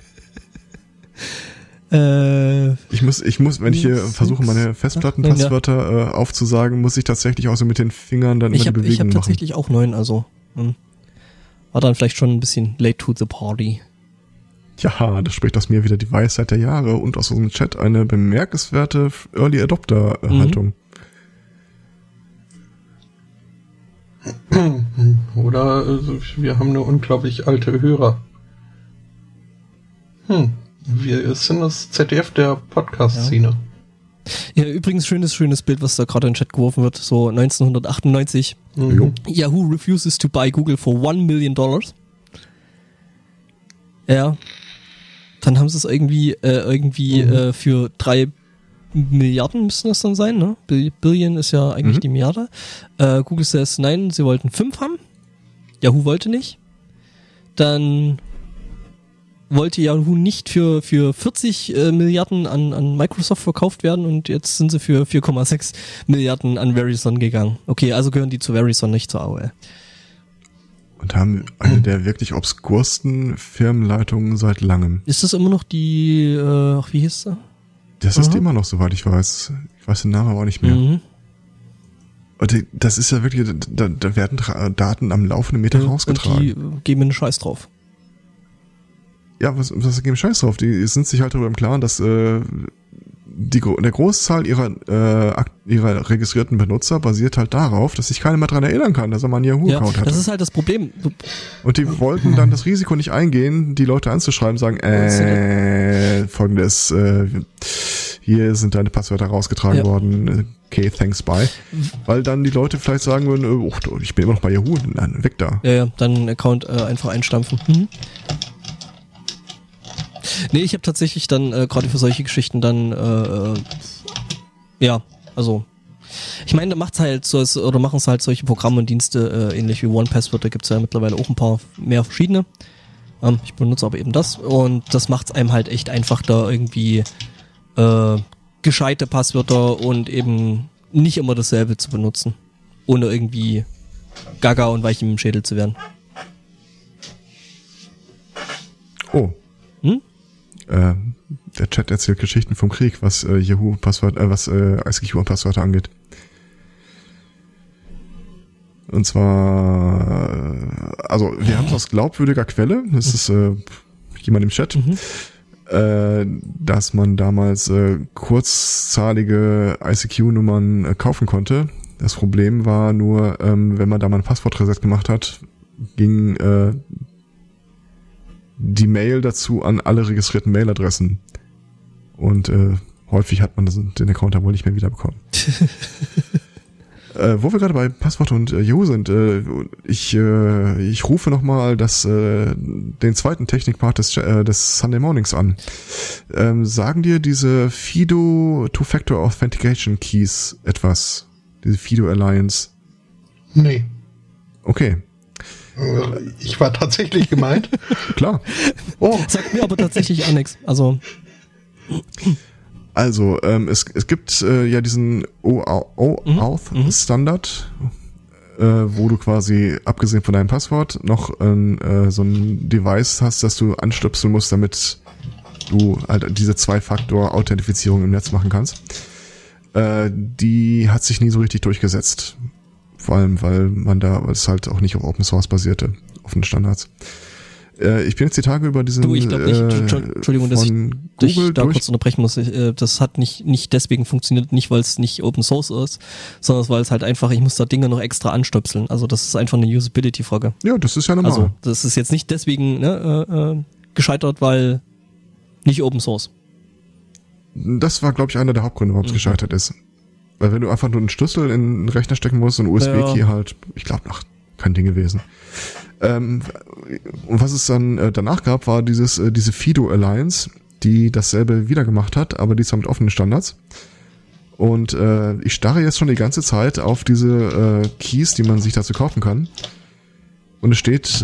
Ich muss, wenn ich hier versuche, meine Festplattenpasswörter aufzusagen, muss ich tatsächlich auch so mit den Fingern dann immer die Bewegung machen. Ich habe tatsächlich auch 9, also war dann vielleicht schon ein bisschen late to the party. Ja, das spricht aus mir wieder die Weisheit der Jahre und aus unserem Chat eine bemerkenswerte Early Adopter Haltung. Oder wir haben eine unglaublich alte Hörer. Wir sind das ZDF der Podcast-Szene. Ja, übrigens schönes Bild, was da gerade in den Chat geworfen wird, so 1998. Mhm. Yahoo refuses to buy Google for $1 million. Ja. Dann haben sie es irgendwie für 3 Milliarden müssen das dann sein, ne? Billion ist ja eigentlich die Milliarde. Google says nein, sie wollten 5 haben. Yahoo wollte nicht. Dann wollte Yahoo nicht für 40 Milliarden an Microsoft verkauft werden und jetzt sind sie für 4,6 Milliarden an Verizon gegangen. Okay, also gehören die zu Verizon, nicht zur AOL. Und haben eine der wirklich obskursten Firmenleitungen seit langem. Ist das immer noch die, ach, wie hieß sie? Das ist immer noch, soweit ich weiß. Ich weiß den Namen aber auch nicht mehr. Mhm. Und das ist ja wirklich, da werden Daten am laufenden Meter rausgetragen. Und die geben einen Scheiß drauf. Ja, was geben Scheiß drauf? Die sind sich halt darüber im Klaren, dass der Großzahl ihrer registrierten Benutzer basiert halt darauf, dass sich keiner mehr dran erinnern kann, dass er mal einen Yahoo-Account hat. Das ist halt das Problem. Und die wollten dann das Risiko nicht eingehen, die Leute anzuschreiben, sagen, folgendes, hier sind deine Passwörter rausgetragen worden, okay, thanks, bye. Weil dann die Leute vielleicht sagen würden, oh, ich bin immer noch bei Yahoo, dann weg da. Ja, dann einen Account einfach einstampfen. Mhm. Nee, ich habe tatsächlich dann gerade für solche Geschichten dann ich meine, da macht's halt so, oder machen es halt solche Programme und Dienste ähnlich wie OnePassword, da gibt's ja mittlerweile auch ein paar mehr verschiedene. Ich benutze aber eben das und das macht's einem halt echt einfach, da irgendwie gescheite Passwörter und eben nicht immer dasselbe zu benutzen, ohne irgendwie gaga und weich im Schädel zu werden. Oh. Hm? Der Chat erzählt Geschichten vom Krieg, was ICQ und Passwörter angeht. Und zwar, wir haben es aus glaubwürdiger Quelle, das ist jemand im Chat, dass man damals kurzzahlige ICQ-Nummern kaufen konnte. Das Problem war nur, wenn man da mal ein Passwortreset gemacht hat, ging die Mail dazu an alle registrierten Mailadressen. Und häufig hat man den Account da wohl nicht mehr wiederbekommen. Wo wir gerade bei Passwort und Yahoo sind, ich rufe nochmal den zweiten Technikpart des Sunday Mornings an. Sagen dir diese FIDO Two-Factor Authentication Keys etwas? Diese FIDO Alliance? Nee. Okay. Ich war tatsächlich gemeint. Klar. Oh. Sagt mir aber tatsächlich auch nichts. Also es gibt ja diesen OAuth-Standard, wo du quasi, abgesehen von deinem Passwort, noch so ein Device hast, das du anstöpseln musst, damit du halt diese Zwei-Faktor-Authentifizierung im Netz machen kannst. Die hat sich nie so richtig durchgesetzt. Vor allem, weil es halt auch nicht auf Open Source basierte, offenen Standards. Ich bin jetzt die Tage über diesen... ich glaube nicht, Entschuldigung, dass ich da kurz unterbrechen muss. Das hat nicht deswegen funktioniert, nicht weil es nicht Open Source ist, sondern weil es halt einfach, ich muss da Dinge noch extra anstöpseln. Also das ist einfach eine Usability-Frage. Ja, das ist ja normal. Also das ist jetzt nicht deswegen gescheitert, weil nicht Open Source. Das war, glaube ich, einer der Hauptgründe, warum es gescheitert ist. Weil wenn du einfach nur einen Schlüssel in den Rechner stecken musst und einen USB-Key halt, ich glaube, kein Ding gewesen. Und was es dann danach gab, war diese FIDO Alliance, die dasselbe wieder gemacht hat, aber diesmal mit offenen Standards. Und ich starre jetzt schon die ganze Zeit auf diese Keys, die man sich dazu kaufen kann. Und es steht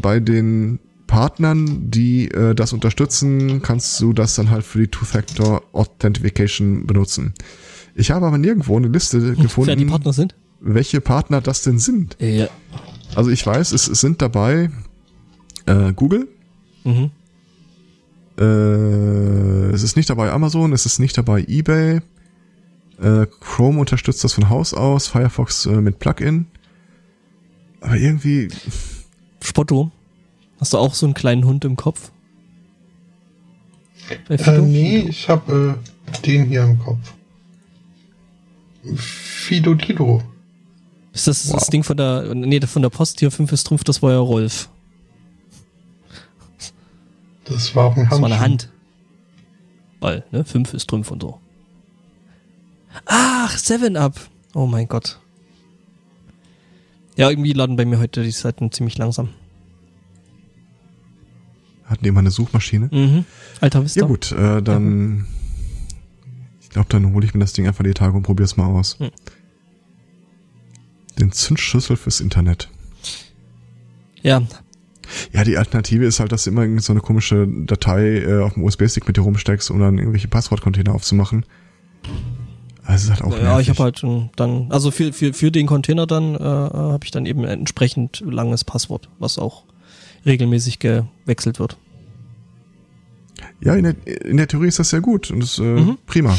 bei den Partnern, die das unterstützen, kannst du das dann halt für die Two-Factor Authentication benutzen. Ich habe aber nirgendwo eine Liste gefunden, wer die Partner sind? Welche Partner das denn sind. Ja. Also ich weiß, es sind dabei Google, es ist nicht dabei Amazon, es ist nicht dabei eBay, Chrome unterstützt das von Haus aus, Firefox mit Plugin, aber irgendwie... Spotto, hast du auch so einen kleinen Hund im Kopf? Nee, ich habe den hier im Kopf. Fido Dido. Ist das das Ding von der Post hier? 5 ist Trumpf, das war ja Rolf. Das war auch ein Hand. Das war eine Hand. Weil, ne? 5 ist Trumpf und so. Ach, 7-Up. Oh mein Gott. Ja, irgendwie laden bei mir heute die Seiten ziemlich langsam. Hatten die mal eine Suchmaschine? Mhm. Alter Vista. Ja gut, dann... Ich glaube, dann hole ich mir das Ding einfach die Tage und probiere es mal aus. Den Zündschlüssel fürs Internet. Ja. Ja, die Alternative ist halt, dass du immer so eine komische Datei auf dem USB-Stick mit dir rumsteckst, um dann irgendwelche Passwortcontainer aufzumachen. Also ist halt auch ja, ich habe halt dann, also für den Container dann habe ich dann eben ein entsprechend langes Passwort, was auch regelmäßig gewechselt wird. Ja, in der Theorie ist das sehr gut und ist prima.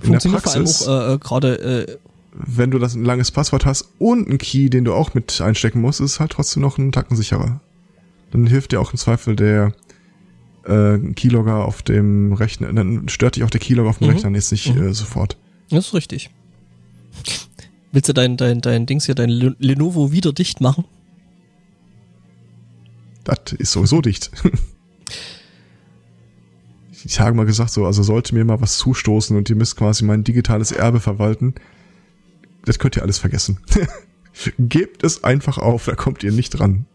Funktioniert vor allem auch gerade... wenn du das ein langes Passwort hast und einen Key, den du auch mit einstecken musst, ist es halt trotzdem noch ein Tacken sicherer. Dann hilft dir auch im Zweifel der Keylogger auf dem Rechner, dann stört dich auch der Keylogger auf dem Rechner jetzt nicht sofort. Das ist richtig. Willst du dein Dings hier, dein Lenovo wieder dicht machen? Das ist sowieso dicht. Ich habe mal gesagt, so, also sollte mir mal was zustoßen und ihr müsst quasi mein digitales Erbe verwalten, das könnt ihr alles vergessen. Gebt es einfach auf, da kommt ihr nicht dran.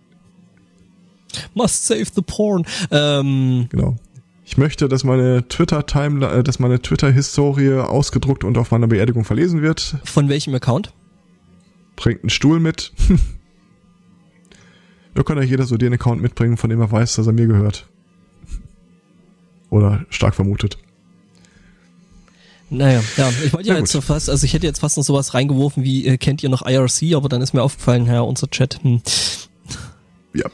Must save the porn. Genau. Ich möchte, dass meine Twitter-Historie ausgedruckt und auf meiner Beerdigung verlesen wird. Von welchem Account? Bringt einen Stuhl mit. Da kann ja jeder so den Account mitbringen, von dem er weiß, dass er mir gehört. Oder stark vermutet. Naja, ja, ich wollte ja jetzt so fast, also ich hätte jetzt fast noch sowas reingeworfen wie, kennt ihr noch IRC, aber dann ist mir aufgefallen, ja, unser Chat. Ja.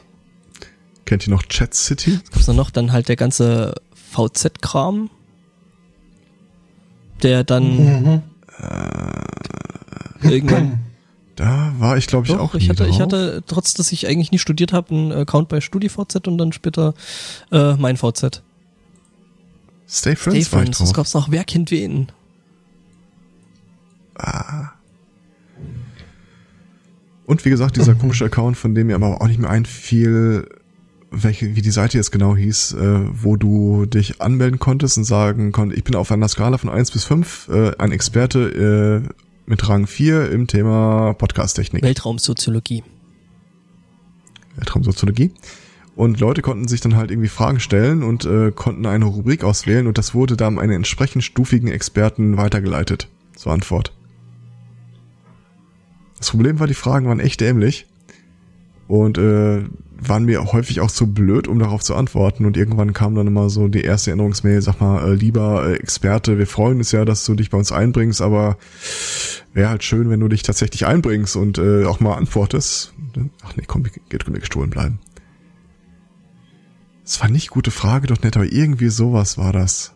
Kennt ihr noch Chat City? Was gibt's da noch? Dann halt der ganze VZ-Kram. Der dann irgendwann. Da war ich, glaube ich, doch, auch nicht. Ich hatte, trotz dass ich eigentlich nie studiert habe, einen Account bei StudiVZ und dann später mein VZ. Stay Friends, das gab's noch. Wer kennt wen? Ah. Und wie gesagt, dieser komische Account, von dem mir aber auch nicht mehr einfiel, wie die Seite jetzt genau hieß, wo du dich anmelden konntest und sagen konntest, ich bin auf einer Skala von 1 bis 5 ein Experte mit Rang 4 im Thema Podcast-Technik. Weltraumsoziologie. Und Leute konnten sich dann halt irgendwie Fragen stellen und konnten eine Rubrik auswählen und das wurde dann einem entsprechend stufigen Experten weitergeleitet zur Antwort. Das Problem war, die Fragen waren echt dämlich und waren mir häufig auch zu blöd, um darauf zu antworten und irgendwann kam dann immer so die erste Erinnerungsmail, sag mal, lieber Experte, wir freuen uns ja, dass du dich bei uns einbringst, aber wäre halt schön, wenn du dich tatsächlich einbringst und auch mal antwortest. Ach nee, komm, geht mir gestohlen bleiben. Es war nicht gute Frage, doch nett, aber irgendwie sowas war das.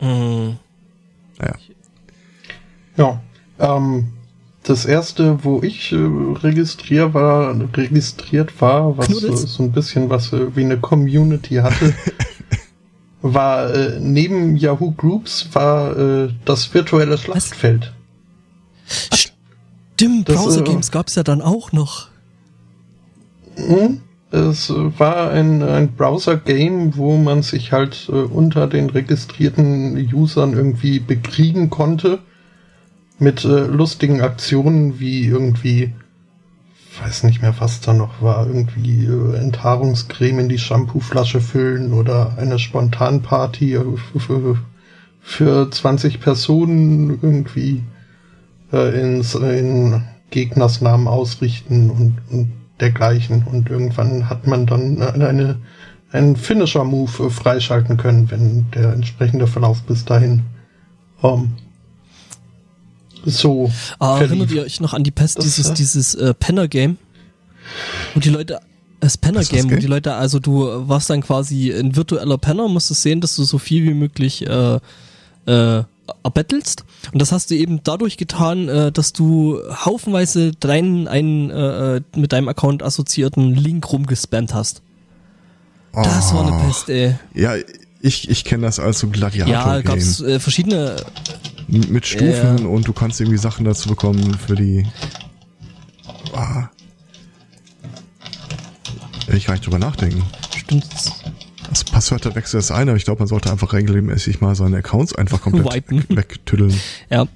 Naja. Ja, das erste, wo ich registriert war, was so ein bisschen was wie eine Community hatte, war neben Yahoo Groups war das virtuelle Schlachtfeld. Was? Stimmt, Browser Games gab's ja dann auch noch. Es war ein Browser-Game, wo man sich halt unter den registrierten Usern irgendwie bekriegen konnte mit lustigen Aktionen wie irgendwie, weiß nicht mehr, was da noch war, irgendwie Enthaarungscreme in die Shampooflasche füllen oder eine Spontanparty für 20 Personen irgendwie in Gegnersnamen ausrichten und dergleichen und irgendwann hat man dann einen Finisher-Move freischalten können, wenn der entsprechende Verlauf bis dahin so verlief. Erinnert ihr euch noch an die Pest, dieses Penner-Game? Und die Leute, das Penner-Game, und die Leute, also du warst dann quasi ein virtueller Penner, musstest sehen, dass du so viel wie möglich erbettelst. Und das hast du eben dadurch getan, dass du haufenweise mit deinem Account assoziierten Link rumgespammt hast. Das war eine Pest, ey. Ja, ich kenne das als so Gladiator-Game. Ja, gab's verschiedene... Mit Stufen und du kannst irgendwie Sachen dazu bekommen für die... Ich kann nicht drüber nachdenken. Stimmt's. Das Passwörterwechsel ist ein, aber ich glaube, man sollte einfach regelmäßig mal seine Accounts einfach komplett wegtüddeln. Ja.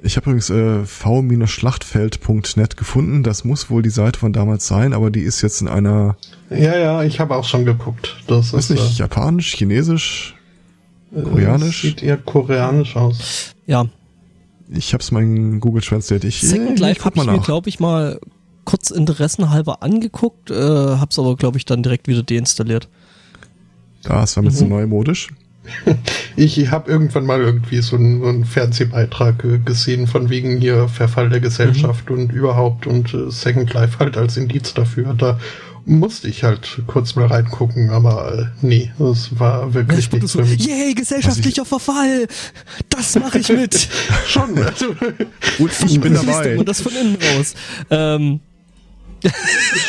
Ich habe übrigens v-schlachtfeld.net gefunden. Das muss wohl die Seite von damals sein, aber die ist jetzt in einer... Ja, ich habe auch schon geguckt. Das ist nicht japanisch, chinesisch, koreanisch? Sieht eher koreanisch aus. Ja. Ich habe es mal in Google Translate. Second Life habe ich mir, glaube ich, mal kurz interessenhalber angeguckt, hab's aber, glaube ich, dann direkt wieder deinstalliert. Das war mir so neumodisch. Ich habe irgendwann mal irgendwie so einen Fernsehbeitrag gesehen von wegen hier Verfall der Gesellschaft und überhaupt und Second Life halt als Indiz dafür. Da musste ich halt kurz mal reingucken, aber nee, das war wirklich ja, nichts so, für mich. Yay, gesellschaftlicher Verfall! Das mache ich mit! Schon, also. Und ich bin dabei. Und das von innen raus.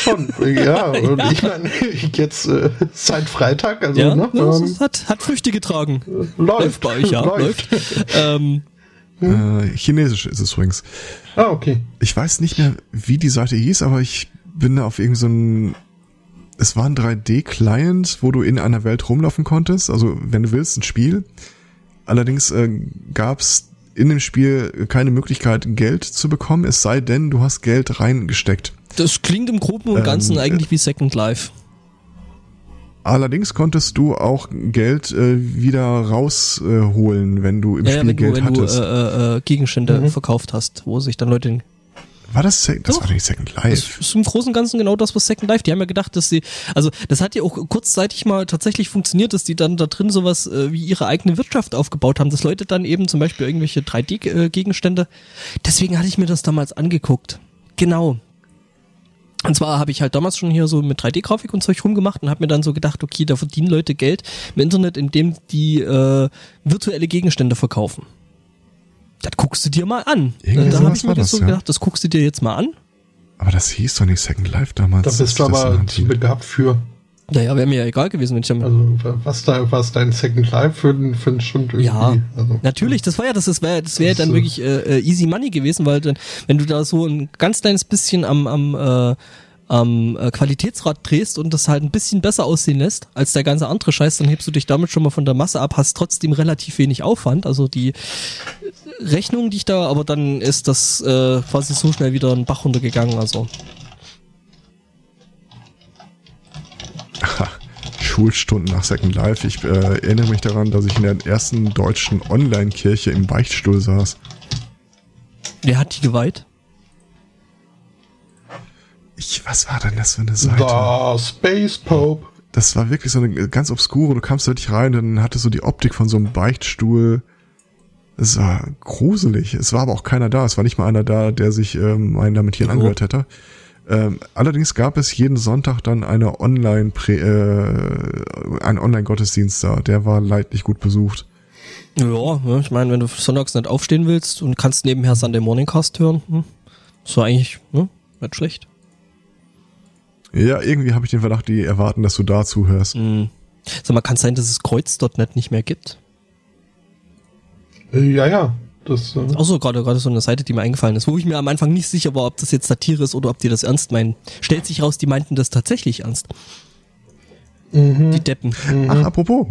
Schon, ja. Und ja. Ich meine, jetzt seit Freitag, also ja, ne? Hat Früchte getragen. Läuft bei euch, ja. Läuft. Chinesisch ist es übrigens. Ah, okay. Ich weiß nicht mehr, wie die Seite hieß, aber ich bin da auf irgendeinen. Es war ein 3D-Client, wo du in einer Welt rumlaufen konntest. Also, wenn du willst, ein Spiel. Allerdings gab es in dem Spiel keine Möglichkeit, Geld zu bekommen, es sei denn, du hast Geld reingesteckt. Das klingt im Groben und Ganzen eigentlich wie Second Life. Allerdings konntest du auch Geld wieder rausholen, wenn du im Spiel Geld hattest. Wenn du Gegenstände verkauft hast, wo sich dann Leute hin... War das Second? Das war nicht Second Life. Das ist im Großen und Ganzen genau das, was Second Life, die haben ja gedacht, dass sie, also das hat ja auch kurzzeitig mal tatsächlich funktioniert, dass die dann da drin sowas wie ihre eigene Wirtschaft aufgebaut haben, dass Leute dann eben zum Beispiel irgendwelche 3D-Gegenstände, deswegen hatte ich mir das damals angeguckt. Genau. Und zwar habe ich halt damals schon hier so mit 3D-Grafik und Zeug rumgemacht und habe mir dann so gedacht, okay, da verdienen Leute Geld im Internet, indem die virtuelle Gegenstände verkaufen. Das guckst du dir mal an. Irgendwie da habe ich mir das so gedacht, das guckst du dir jetzt mal an. Aber das hieß doch nicht Second Life damals. Da bist du aber zu begabt für. Naja, wäre mir ja egal gewesen, wenn ich damit... Also, was dein Second Life für einen Schund irgendwie... Ja, also, natürlich, das wäre dann wirklich easy money gewesen, weil dann, wenn du da so ein ganz kleines bisschen am Qualitätsrad drehst und das halt ein bisschen besser aussehen lässt als der ganze andere Scheiß, dann hebst du dich damit schon mal von der Masse ab, hast trotzdem relativ wenig Aufwand. Also die Rechnung, die ich da, aber dann ist das quasi so schnell wieder einen Bach runtergegangen. Also. Aha. Schulstunden nach Second Life. Ich erinnere mich daran, dass ich in der ersten deutschen Online-Kirche im Beichtstuhl saß. Wer hat die geweiht? Was war denn das für eine Seite? Da, Space Pope. Das war wirklich so eine ganz obskure, du kamst wirklich rein, dann hattest du die Optik von so einem Beichtstuhl. Es war gruselig. Es war aber auch keiner da. Es war nicht mal einer da, der sich ein Lamentieren angehört hätte. Allerdings gab es jeden Sonntag dann eine einen Online-Gottesdienst da. Der war leidlich gut besucht. Ja, ich meine, wenn du sonntags nicht aufstehen willst und kannst nebenher Sunday Morningcast hören, ist ja eigentlich nicht schlecht. Ja, irgendwie habe ich den Verdacht, die erwarten, dass du da zuhörst. Sag mal, kann es sein, dass es Kreuz.net nicht mehr gibt? Ja. Das ist auch so gerade so eine Seite, die mir eingefallen ist, wo ich mir am Anfang nicht sicher war, ob das jetzt Satire ist oder ob die das ernst meinen. Stellt sich raus, die meinten das tatsächlich ernst. Die Deppen. Ach, apropos.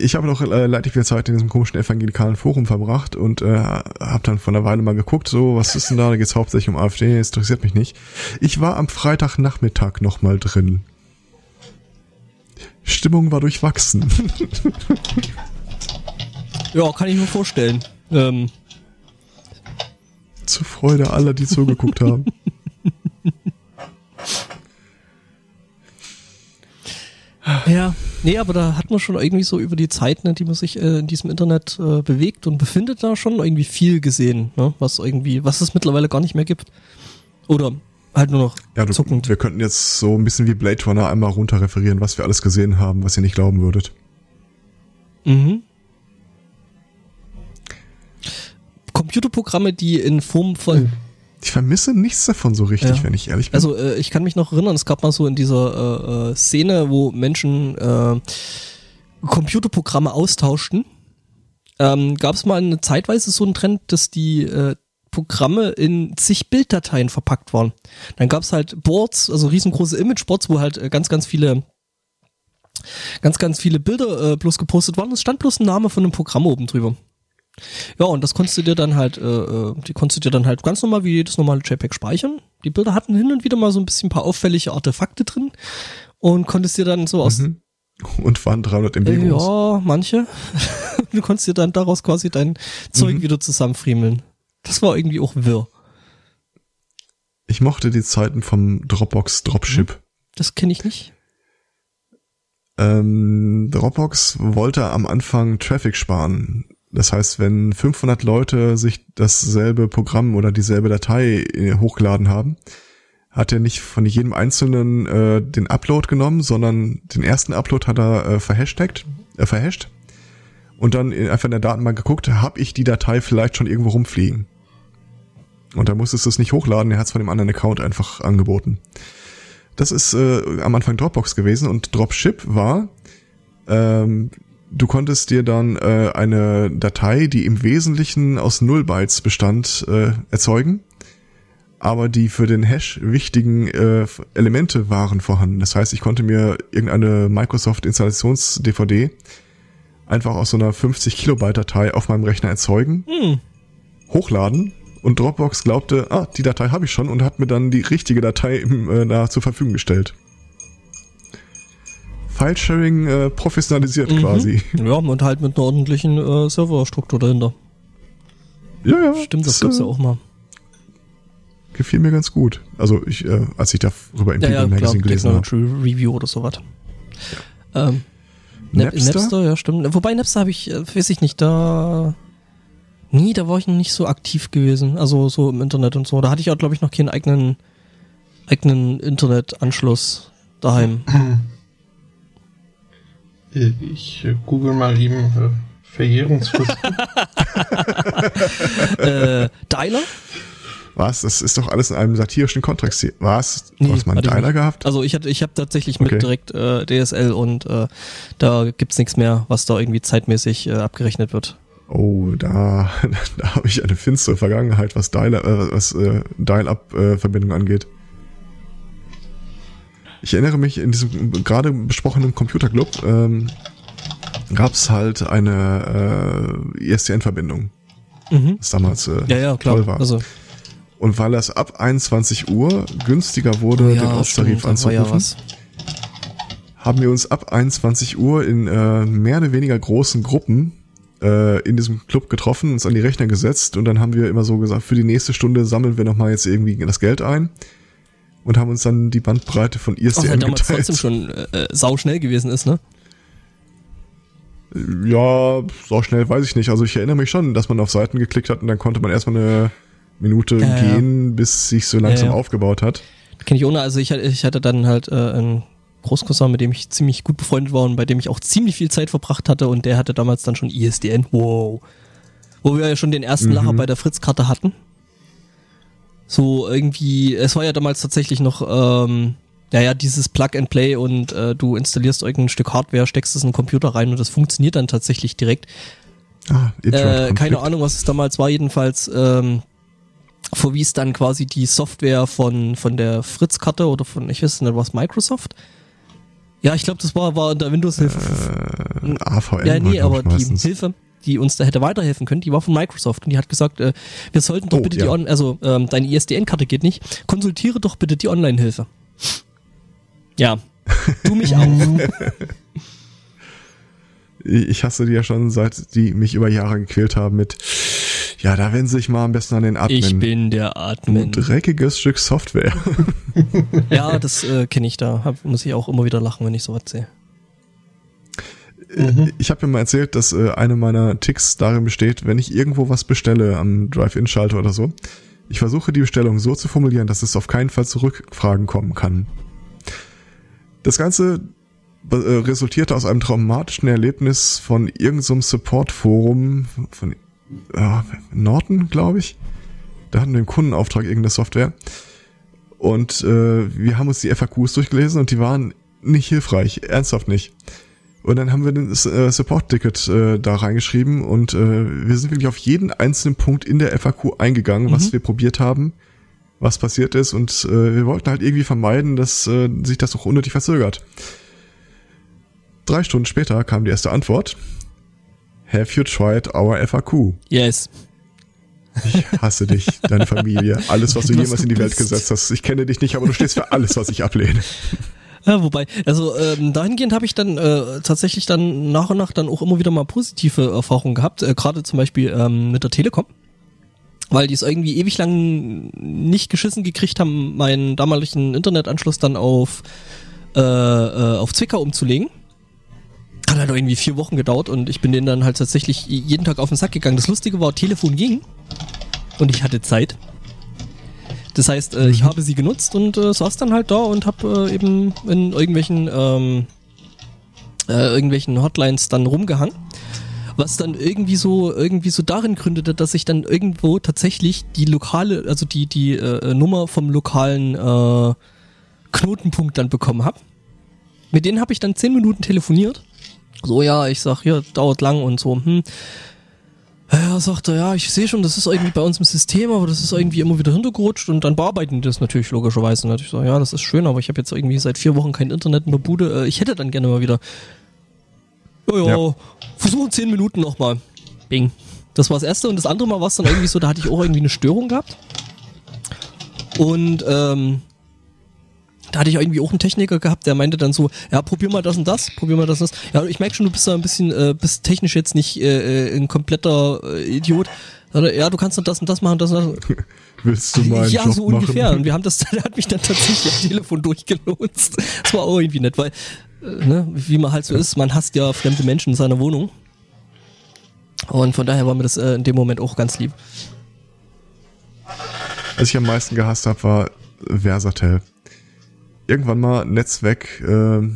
Ich habe noch leidlich viel Zeit in diesem komischen evangelikalen Forum verbracht und habe dann vor einer Weile mal geguckt, so, was ist denn da geht's hauptsächlich um AfD, das interessiert mich nicht. Ich war am Freitagnachmittag nochmal drin. Stimmung war durchwachsen. Ja, kann ich mir vorstellen. Zur Freude aller, die zugeguckt haben. Ja, nee, aber da hat man schon irgendwie so über die Zeit, ne, die man sich in diesem Internet bewegt und befindet, da schon irgendwie viel gesehen, ne, was es mittlerweile gar nicht mehr gibt. Oder halt nur noch zuckend. Wir könnten jetzt so ein bisschen wie Blade Runner einmal runterreferieren, was wir alles gesehen haben, was ihr nicht glauben würdet. Computerprogramme, die in Form von... Ich vermisse nichts davon so richtig, wenn ich ehrlich bin. Also ich kann mich noch erinnern, es gab mal so in dieser Szene, wo Menschen Computerprogramme austauschten, gab es mal eine zeitweise so einen Trend, dass die Programme in zig Bilddateien verpackt waren. Dann gab es halt Boards, also riesengroße Imageboards, wo halt ganz viele Bilder bloß gepostet waren. Es stand bloß ein Name von einem Programm oben drüber. Ja, und das konntest du dir dann halt, ganz normal wie jedes normale JPEG speichern. Die Bilder hatten hin und wieder mal so ein bisschen ein paar auffällige Artefakte drin und konntest dir dann so aus... Und waren 300 MB groß. Ja, manche. Du konntest dir dann daraus quasi dein Zeug wieder zusammenfriemeln. Das war irgendwie auch wirr. Ich mochte die Zeiten vom Dropbox-Dropship. Das kenne ich nicht. Dropbox wollte am Anfang Traffic sparen. Das heißt, wenn 500 Leute sich dasselbe Programm oder dieselbe Datei hochgeladen haben, hat er nicht von jedem Einzelnen den Upload genommen, sondern den ersten Upload hat er verhasht und dann einfach in der Datenbank geguckt, habe ich die Datei vielleicht schon irgendwo rumfliegen. Und da musstest du es nicht hochladen, er hat es von dem anderen Account einfach angeboten. Das ist am Anfang Dropbox gewesen und Dropship war, du konntest dir dann eine Datei, die im Wesentlichen aus 0 Bytes bestand, erzeugen, aber die für den Hash wichtigen Elemente waren vorhanden. Das heißt, ich konnte mir irgendeine Microsoft-Installations-DVD einfach aus so einer 50 Kilobyte Datei auf meinem Rechner erzeugen, hochladen. Und Dropbox glaubte, die Datei habe ich schon und hat mir dann die richtige Datei da zur Verfügung gestellt. Filesharing professionalisiert quasi. Ja, und halt mit einer ordentlichen Serverstruktur dahinter. Ja. Stimmt, das gibt's ja auch mal. Gefiel mir ganz gut. Also ich, als ich darüber im People Magazine gelesen habe. Review oder sowas. Ja. Napster, ja stimmt. Wobei Napster habe ich, weiß ich nicht, da war ich noch nicht so aktiv gewesen. Also so im Internet und so. Da hatte ich auch, glaube ich, noch keinen eigenen Internetanschluss daheim. Ich google mal eben Verjährungsfrist. Dialer? Was? Das ist doch alles in einem satirischen Kontext hier. Was? Du hast mal einen Dialer gehabt? Also ich habe tatsächlich mit direkt DSL und da gibt's nichts mehr, was da irgendwie zeitmäßig abgerechnet wird. Oh, da habe ich eine finstere Vergangenheit, was Dial-Up-Verbindung angeht. Ich erinnere mich, in diesem gerade besprochenen Computerclub gab es halt eine ISDN-Verbindung, was damals toll war. Also. Und weil das ab 21 Uhr günstiger wurde, den Ortstarif anzurufen, haben wir uns ab 21 Uhr in mehr oder weniger großen Gruppen in diesem Club getroffen, uns an die Rechner gesetzt und dann haben wir immer so gesagt, für die nächste Stunde sammeln wir nochmal jetzt irgendwie das Geld ein und haben uns dann die Bandbreite von ISDN geteilt. Was damals trotzdem schon sauschnell gewesen ist, ne? Ja, sauschnell weiß ich nicht. Also ich erinnere mich schon, dass man auf Seiten geklickt hat und dann konnte man erstmal eine Minute gehen, bis sich so langsam aufgebaut hat. Kenne ich ohne, also ich hatte dann halt einen Großcousin, mit dem ich ziemlich gut befreundet war und bei dem ich auch ziemlich viel Zeit verbracht hatte und der hatte damals dann schon ISDN. Wow. Wo wir ja schon den ersten Lacher bei der Fritz-Karte hatten. So irgendwie, es war ja damals tatsächlich noch dieses Plug-and-Play und du installierst irgendein Stück Hardware, steckst es in den Computer rein und das funktioniert dann tatsächlich direkt. Keine Ahnung, was es damals war, jedenfalls verwies dann quasi die Software von der Fritz-Karte oder von, ich weiß nicht, was Microsoft? Ja, ich glaube, das war unter Windows-Hilfe. AVM. Ja, nee, aber die Hilfe, die uns da hätte weiterhelfen können, die war von Microsoft und die hat gesagt, wir sollten doch bitte deine ISDN-Karte geht nicht, konsultiere doch bitte die Online-Hilfe. Ja, tu mich auch. Ich hasse die ja schon, seit die mich über Jahre gequält haben mit, da wenden Sie sich mal am besten an den Admin. Ich bin der Admin. Ein dreckiges Stück Software. Ja, das kenne ich da. Muss ich auch immer wieder lachen, wenn ich sowas sehe. Ich habe mir mal erzählt, dass eine meiner Ticks darin besteht, wenn ich irgendwo was bestelle am Drive-In-Schalter oder so, ich versuche die Bestellung so zu formulieren, dass es auf keinen Fall zu Rückfragen kommen kann. Das Ganze resultierte aus einem traumatischen Erlebnis von irgendeinem Support-Forum von Norton, glaube ich. Da hatten wir im Kundenauftrag irgendeine Software. Und wir haben uns die FAQs durchgelesen und die waren nicht hilfreich. Ernsthaft nicht. Und dann haben wir den Support-Ticket da reingeschrieben und wir sind wirklich auf jeden einzelnen Punkt in der FAQ eingegangen, was wir probiert haben, was passiert ist und wir wollten halt irgendwie vermeiden, dass sich das auch unnötig verzögert. 3 Stunden später kam die erste Antwort. Have you tried our FAQ? Yes. Ich hasse dich, deine Familie, alles, was du jemals in die Welt gesetzt hast. Ich kenne dich nicht, aber du stehst für alles, was ich ablehne. Ja, wobei, also dahingehend habe ich dann tatsächlich dann nach und nach dann auch immer wieder mal positive Erfahrungen gehabt, gerade zum Beispiel mit der Telekom. weil die es irgendwie ewig lang nicht geschissen gekriegt haben, meinen damaligen Internetanschluss dann auf Zwickau umzulegen. Hat halt irgendwie 4 Wochen gedauert und ich bin denen dann halt tatsächlich jeden Tag auf den Sack gegangen. Das Lustige war, Telefon ging und ich hatte Zeit. Das heißt, ich habe sie genutzt und saß dann halt da und habe eben in irgendwelchen Hotlines dann rumgehangen. Was dann irgendwie so darin gründete, dass ich dann irgendwo tatsächlich die lokale, also die Nummer vom lokalen Knotenpunkt dann bekommen habe. Mit denen habe ich dann 10 Minuten telefoniert. So, ja, ich sag, hier, dauert lang und so, Ja, sagt er, ja, ich sehe schon, das ist irgendwie bei uns im System, aber das ist irgendwie immer wieder hintergerutscht und dann bearbeiten die das natürlich logischerweise. Und ich sage, ja, das ist schön, aber ich habe jetzt irgendwie seit 4 Wochen kein Internet in der Bude, ich hätte dann gerne mal wieder. Ja. Versuchen 10 Minuten nochmal. Bing. Das war das erste und das andere Mal war es dann irgendwie so, da hatte ich auch irgendwie eine Störung gehabt. Und da hatte ich irgendwie auch einen Techniker gehabt, der meinte dann so, ja, probier mal das und das. Ja, ich merke schon, du bist da ein bisschen, bist technisch jetzt nicht ein kompletter Idiot. Ja, du kannst doch das und das machen, das und das. Willst du mal ja, Job so ungefähr. Machen? Und wir haben das, der hat mich dann tatsächlich am Telefon durchgelotst. Das war auch irgendwie nett, weil, ne, wie man halt so ist, man hasst ja fremde Menschen in seiner Wohnung. Und von daher war mir das in dem Moment auch ganz lieb. Was ich am meisten gehasst habe, war Versatel. Irgendwann mal Netz weg, alles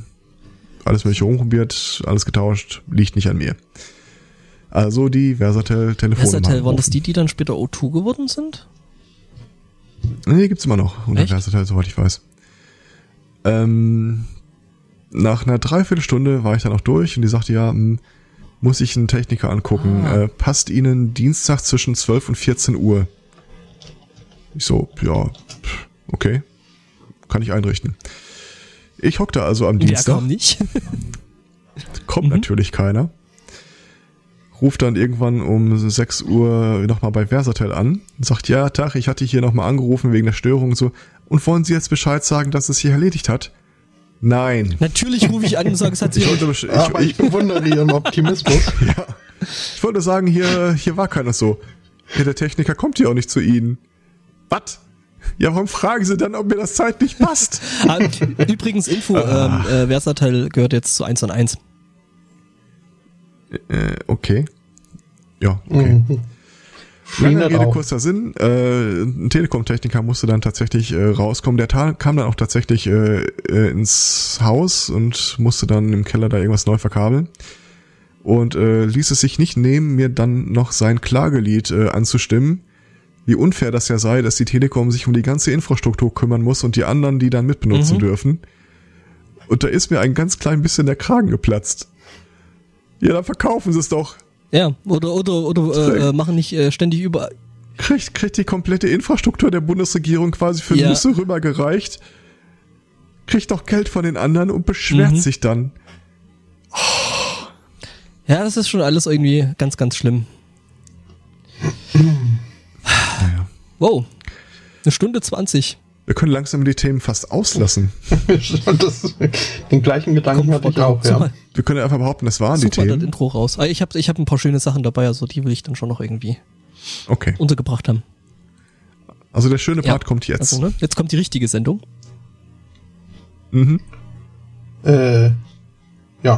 mögliche rumprobiert, alles getauscht, liegt nicht an mir. Also die Versatel-Telefonnummer. Versatel, waren das die dann später O2 geworden sind? Nee, gibt's immer noch unter Versatel, soweit ich weiß. Nach einer Dreiviertelstunde war ich dann auch durch und die sagte, ja, muss ich einen Techniker angucken. Passt Ihnen Dienstag zwischen 12 und 14 Uhr? Ich so, ja, okay. Kann ich einrichten. Ich hockte also am Dienstag. Der kam nicht. Kommt natürlich keiner. Ruft dann irgendwann um 6 Uhr nochmal bei Versatel an und sagt, ja, Tag, ich hatte hier nochmal angerufen wegen der Störung und so. Und wollen Sie jetzt Bescheid sagen, dass es sich erledigt hat? Nein. Natürlich rufe ich an und sage, es hat sich erledigt. Ich bewundere Ihren Optimismus. Ja. Ich wollte sagen, hier war keiner so. Ja, der Techniker kommt hier auch nicht zu Ihnen. Was? Ja, warum fragen Sie dann, ob mir das zeitlich passt? Übrigens, Info, Versatel gehört jetzt zu 1&1. Okay. Ja, okay. Lange Rede, kurzer Sinn. Ein Telekom-Techniker musste dann tatsächlich rauskommen. Der kam dann auch tatsächlich ins Haus und musste dann im Keller da irgendwas neu verkabeln. Und ließ es sich nicht nehmen, mir dann noch sein Klagelied anzustimmen. Wie unfair das ja sei, dass die Telekom sich um die ganze Infrastruktur kümmern muss und die anderen, die dann mitbenutzen dürfen. Und da ist mir ein ganz klein bisschen der Kragen geplatzt. Ja, dann verkaufen sie es doch. Ja, oder machen nicht ständig über... Kriegt die komplette Infrastruktur der Bundesregierung quasi für Nüsse rübergereicht, kriegt doch Geld von den anderen und beschwert sich dann. Oh. Ja, das ist schon alles irgendwie ganz, ganz schlimm. Wow, 1:20. Wir können langsam die Themen fast auslassen. Den gleichen Gedanken hatte ich auch, ja. Wir können einfach behaupten, das waren die Themen. Das Intro raus. Ich hab ein paar schöne Sachen dabei, also die will ich dann schon noch irgendwie untergebracht haben. Also der schöne Part kommt jetzt. Also, ne? Jetzt kommt die richtige Sendung. Ja.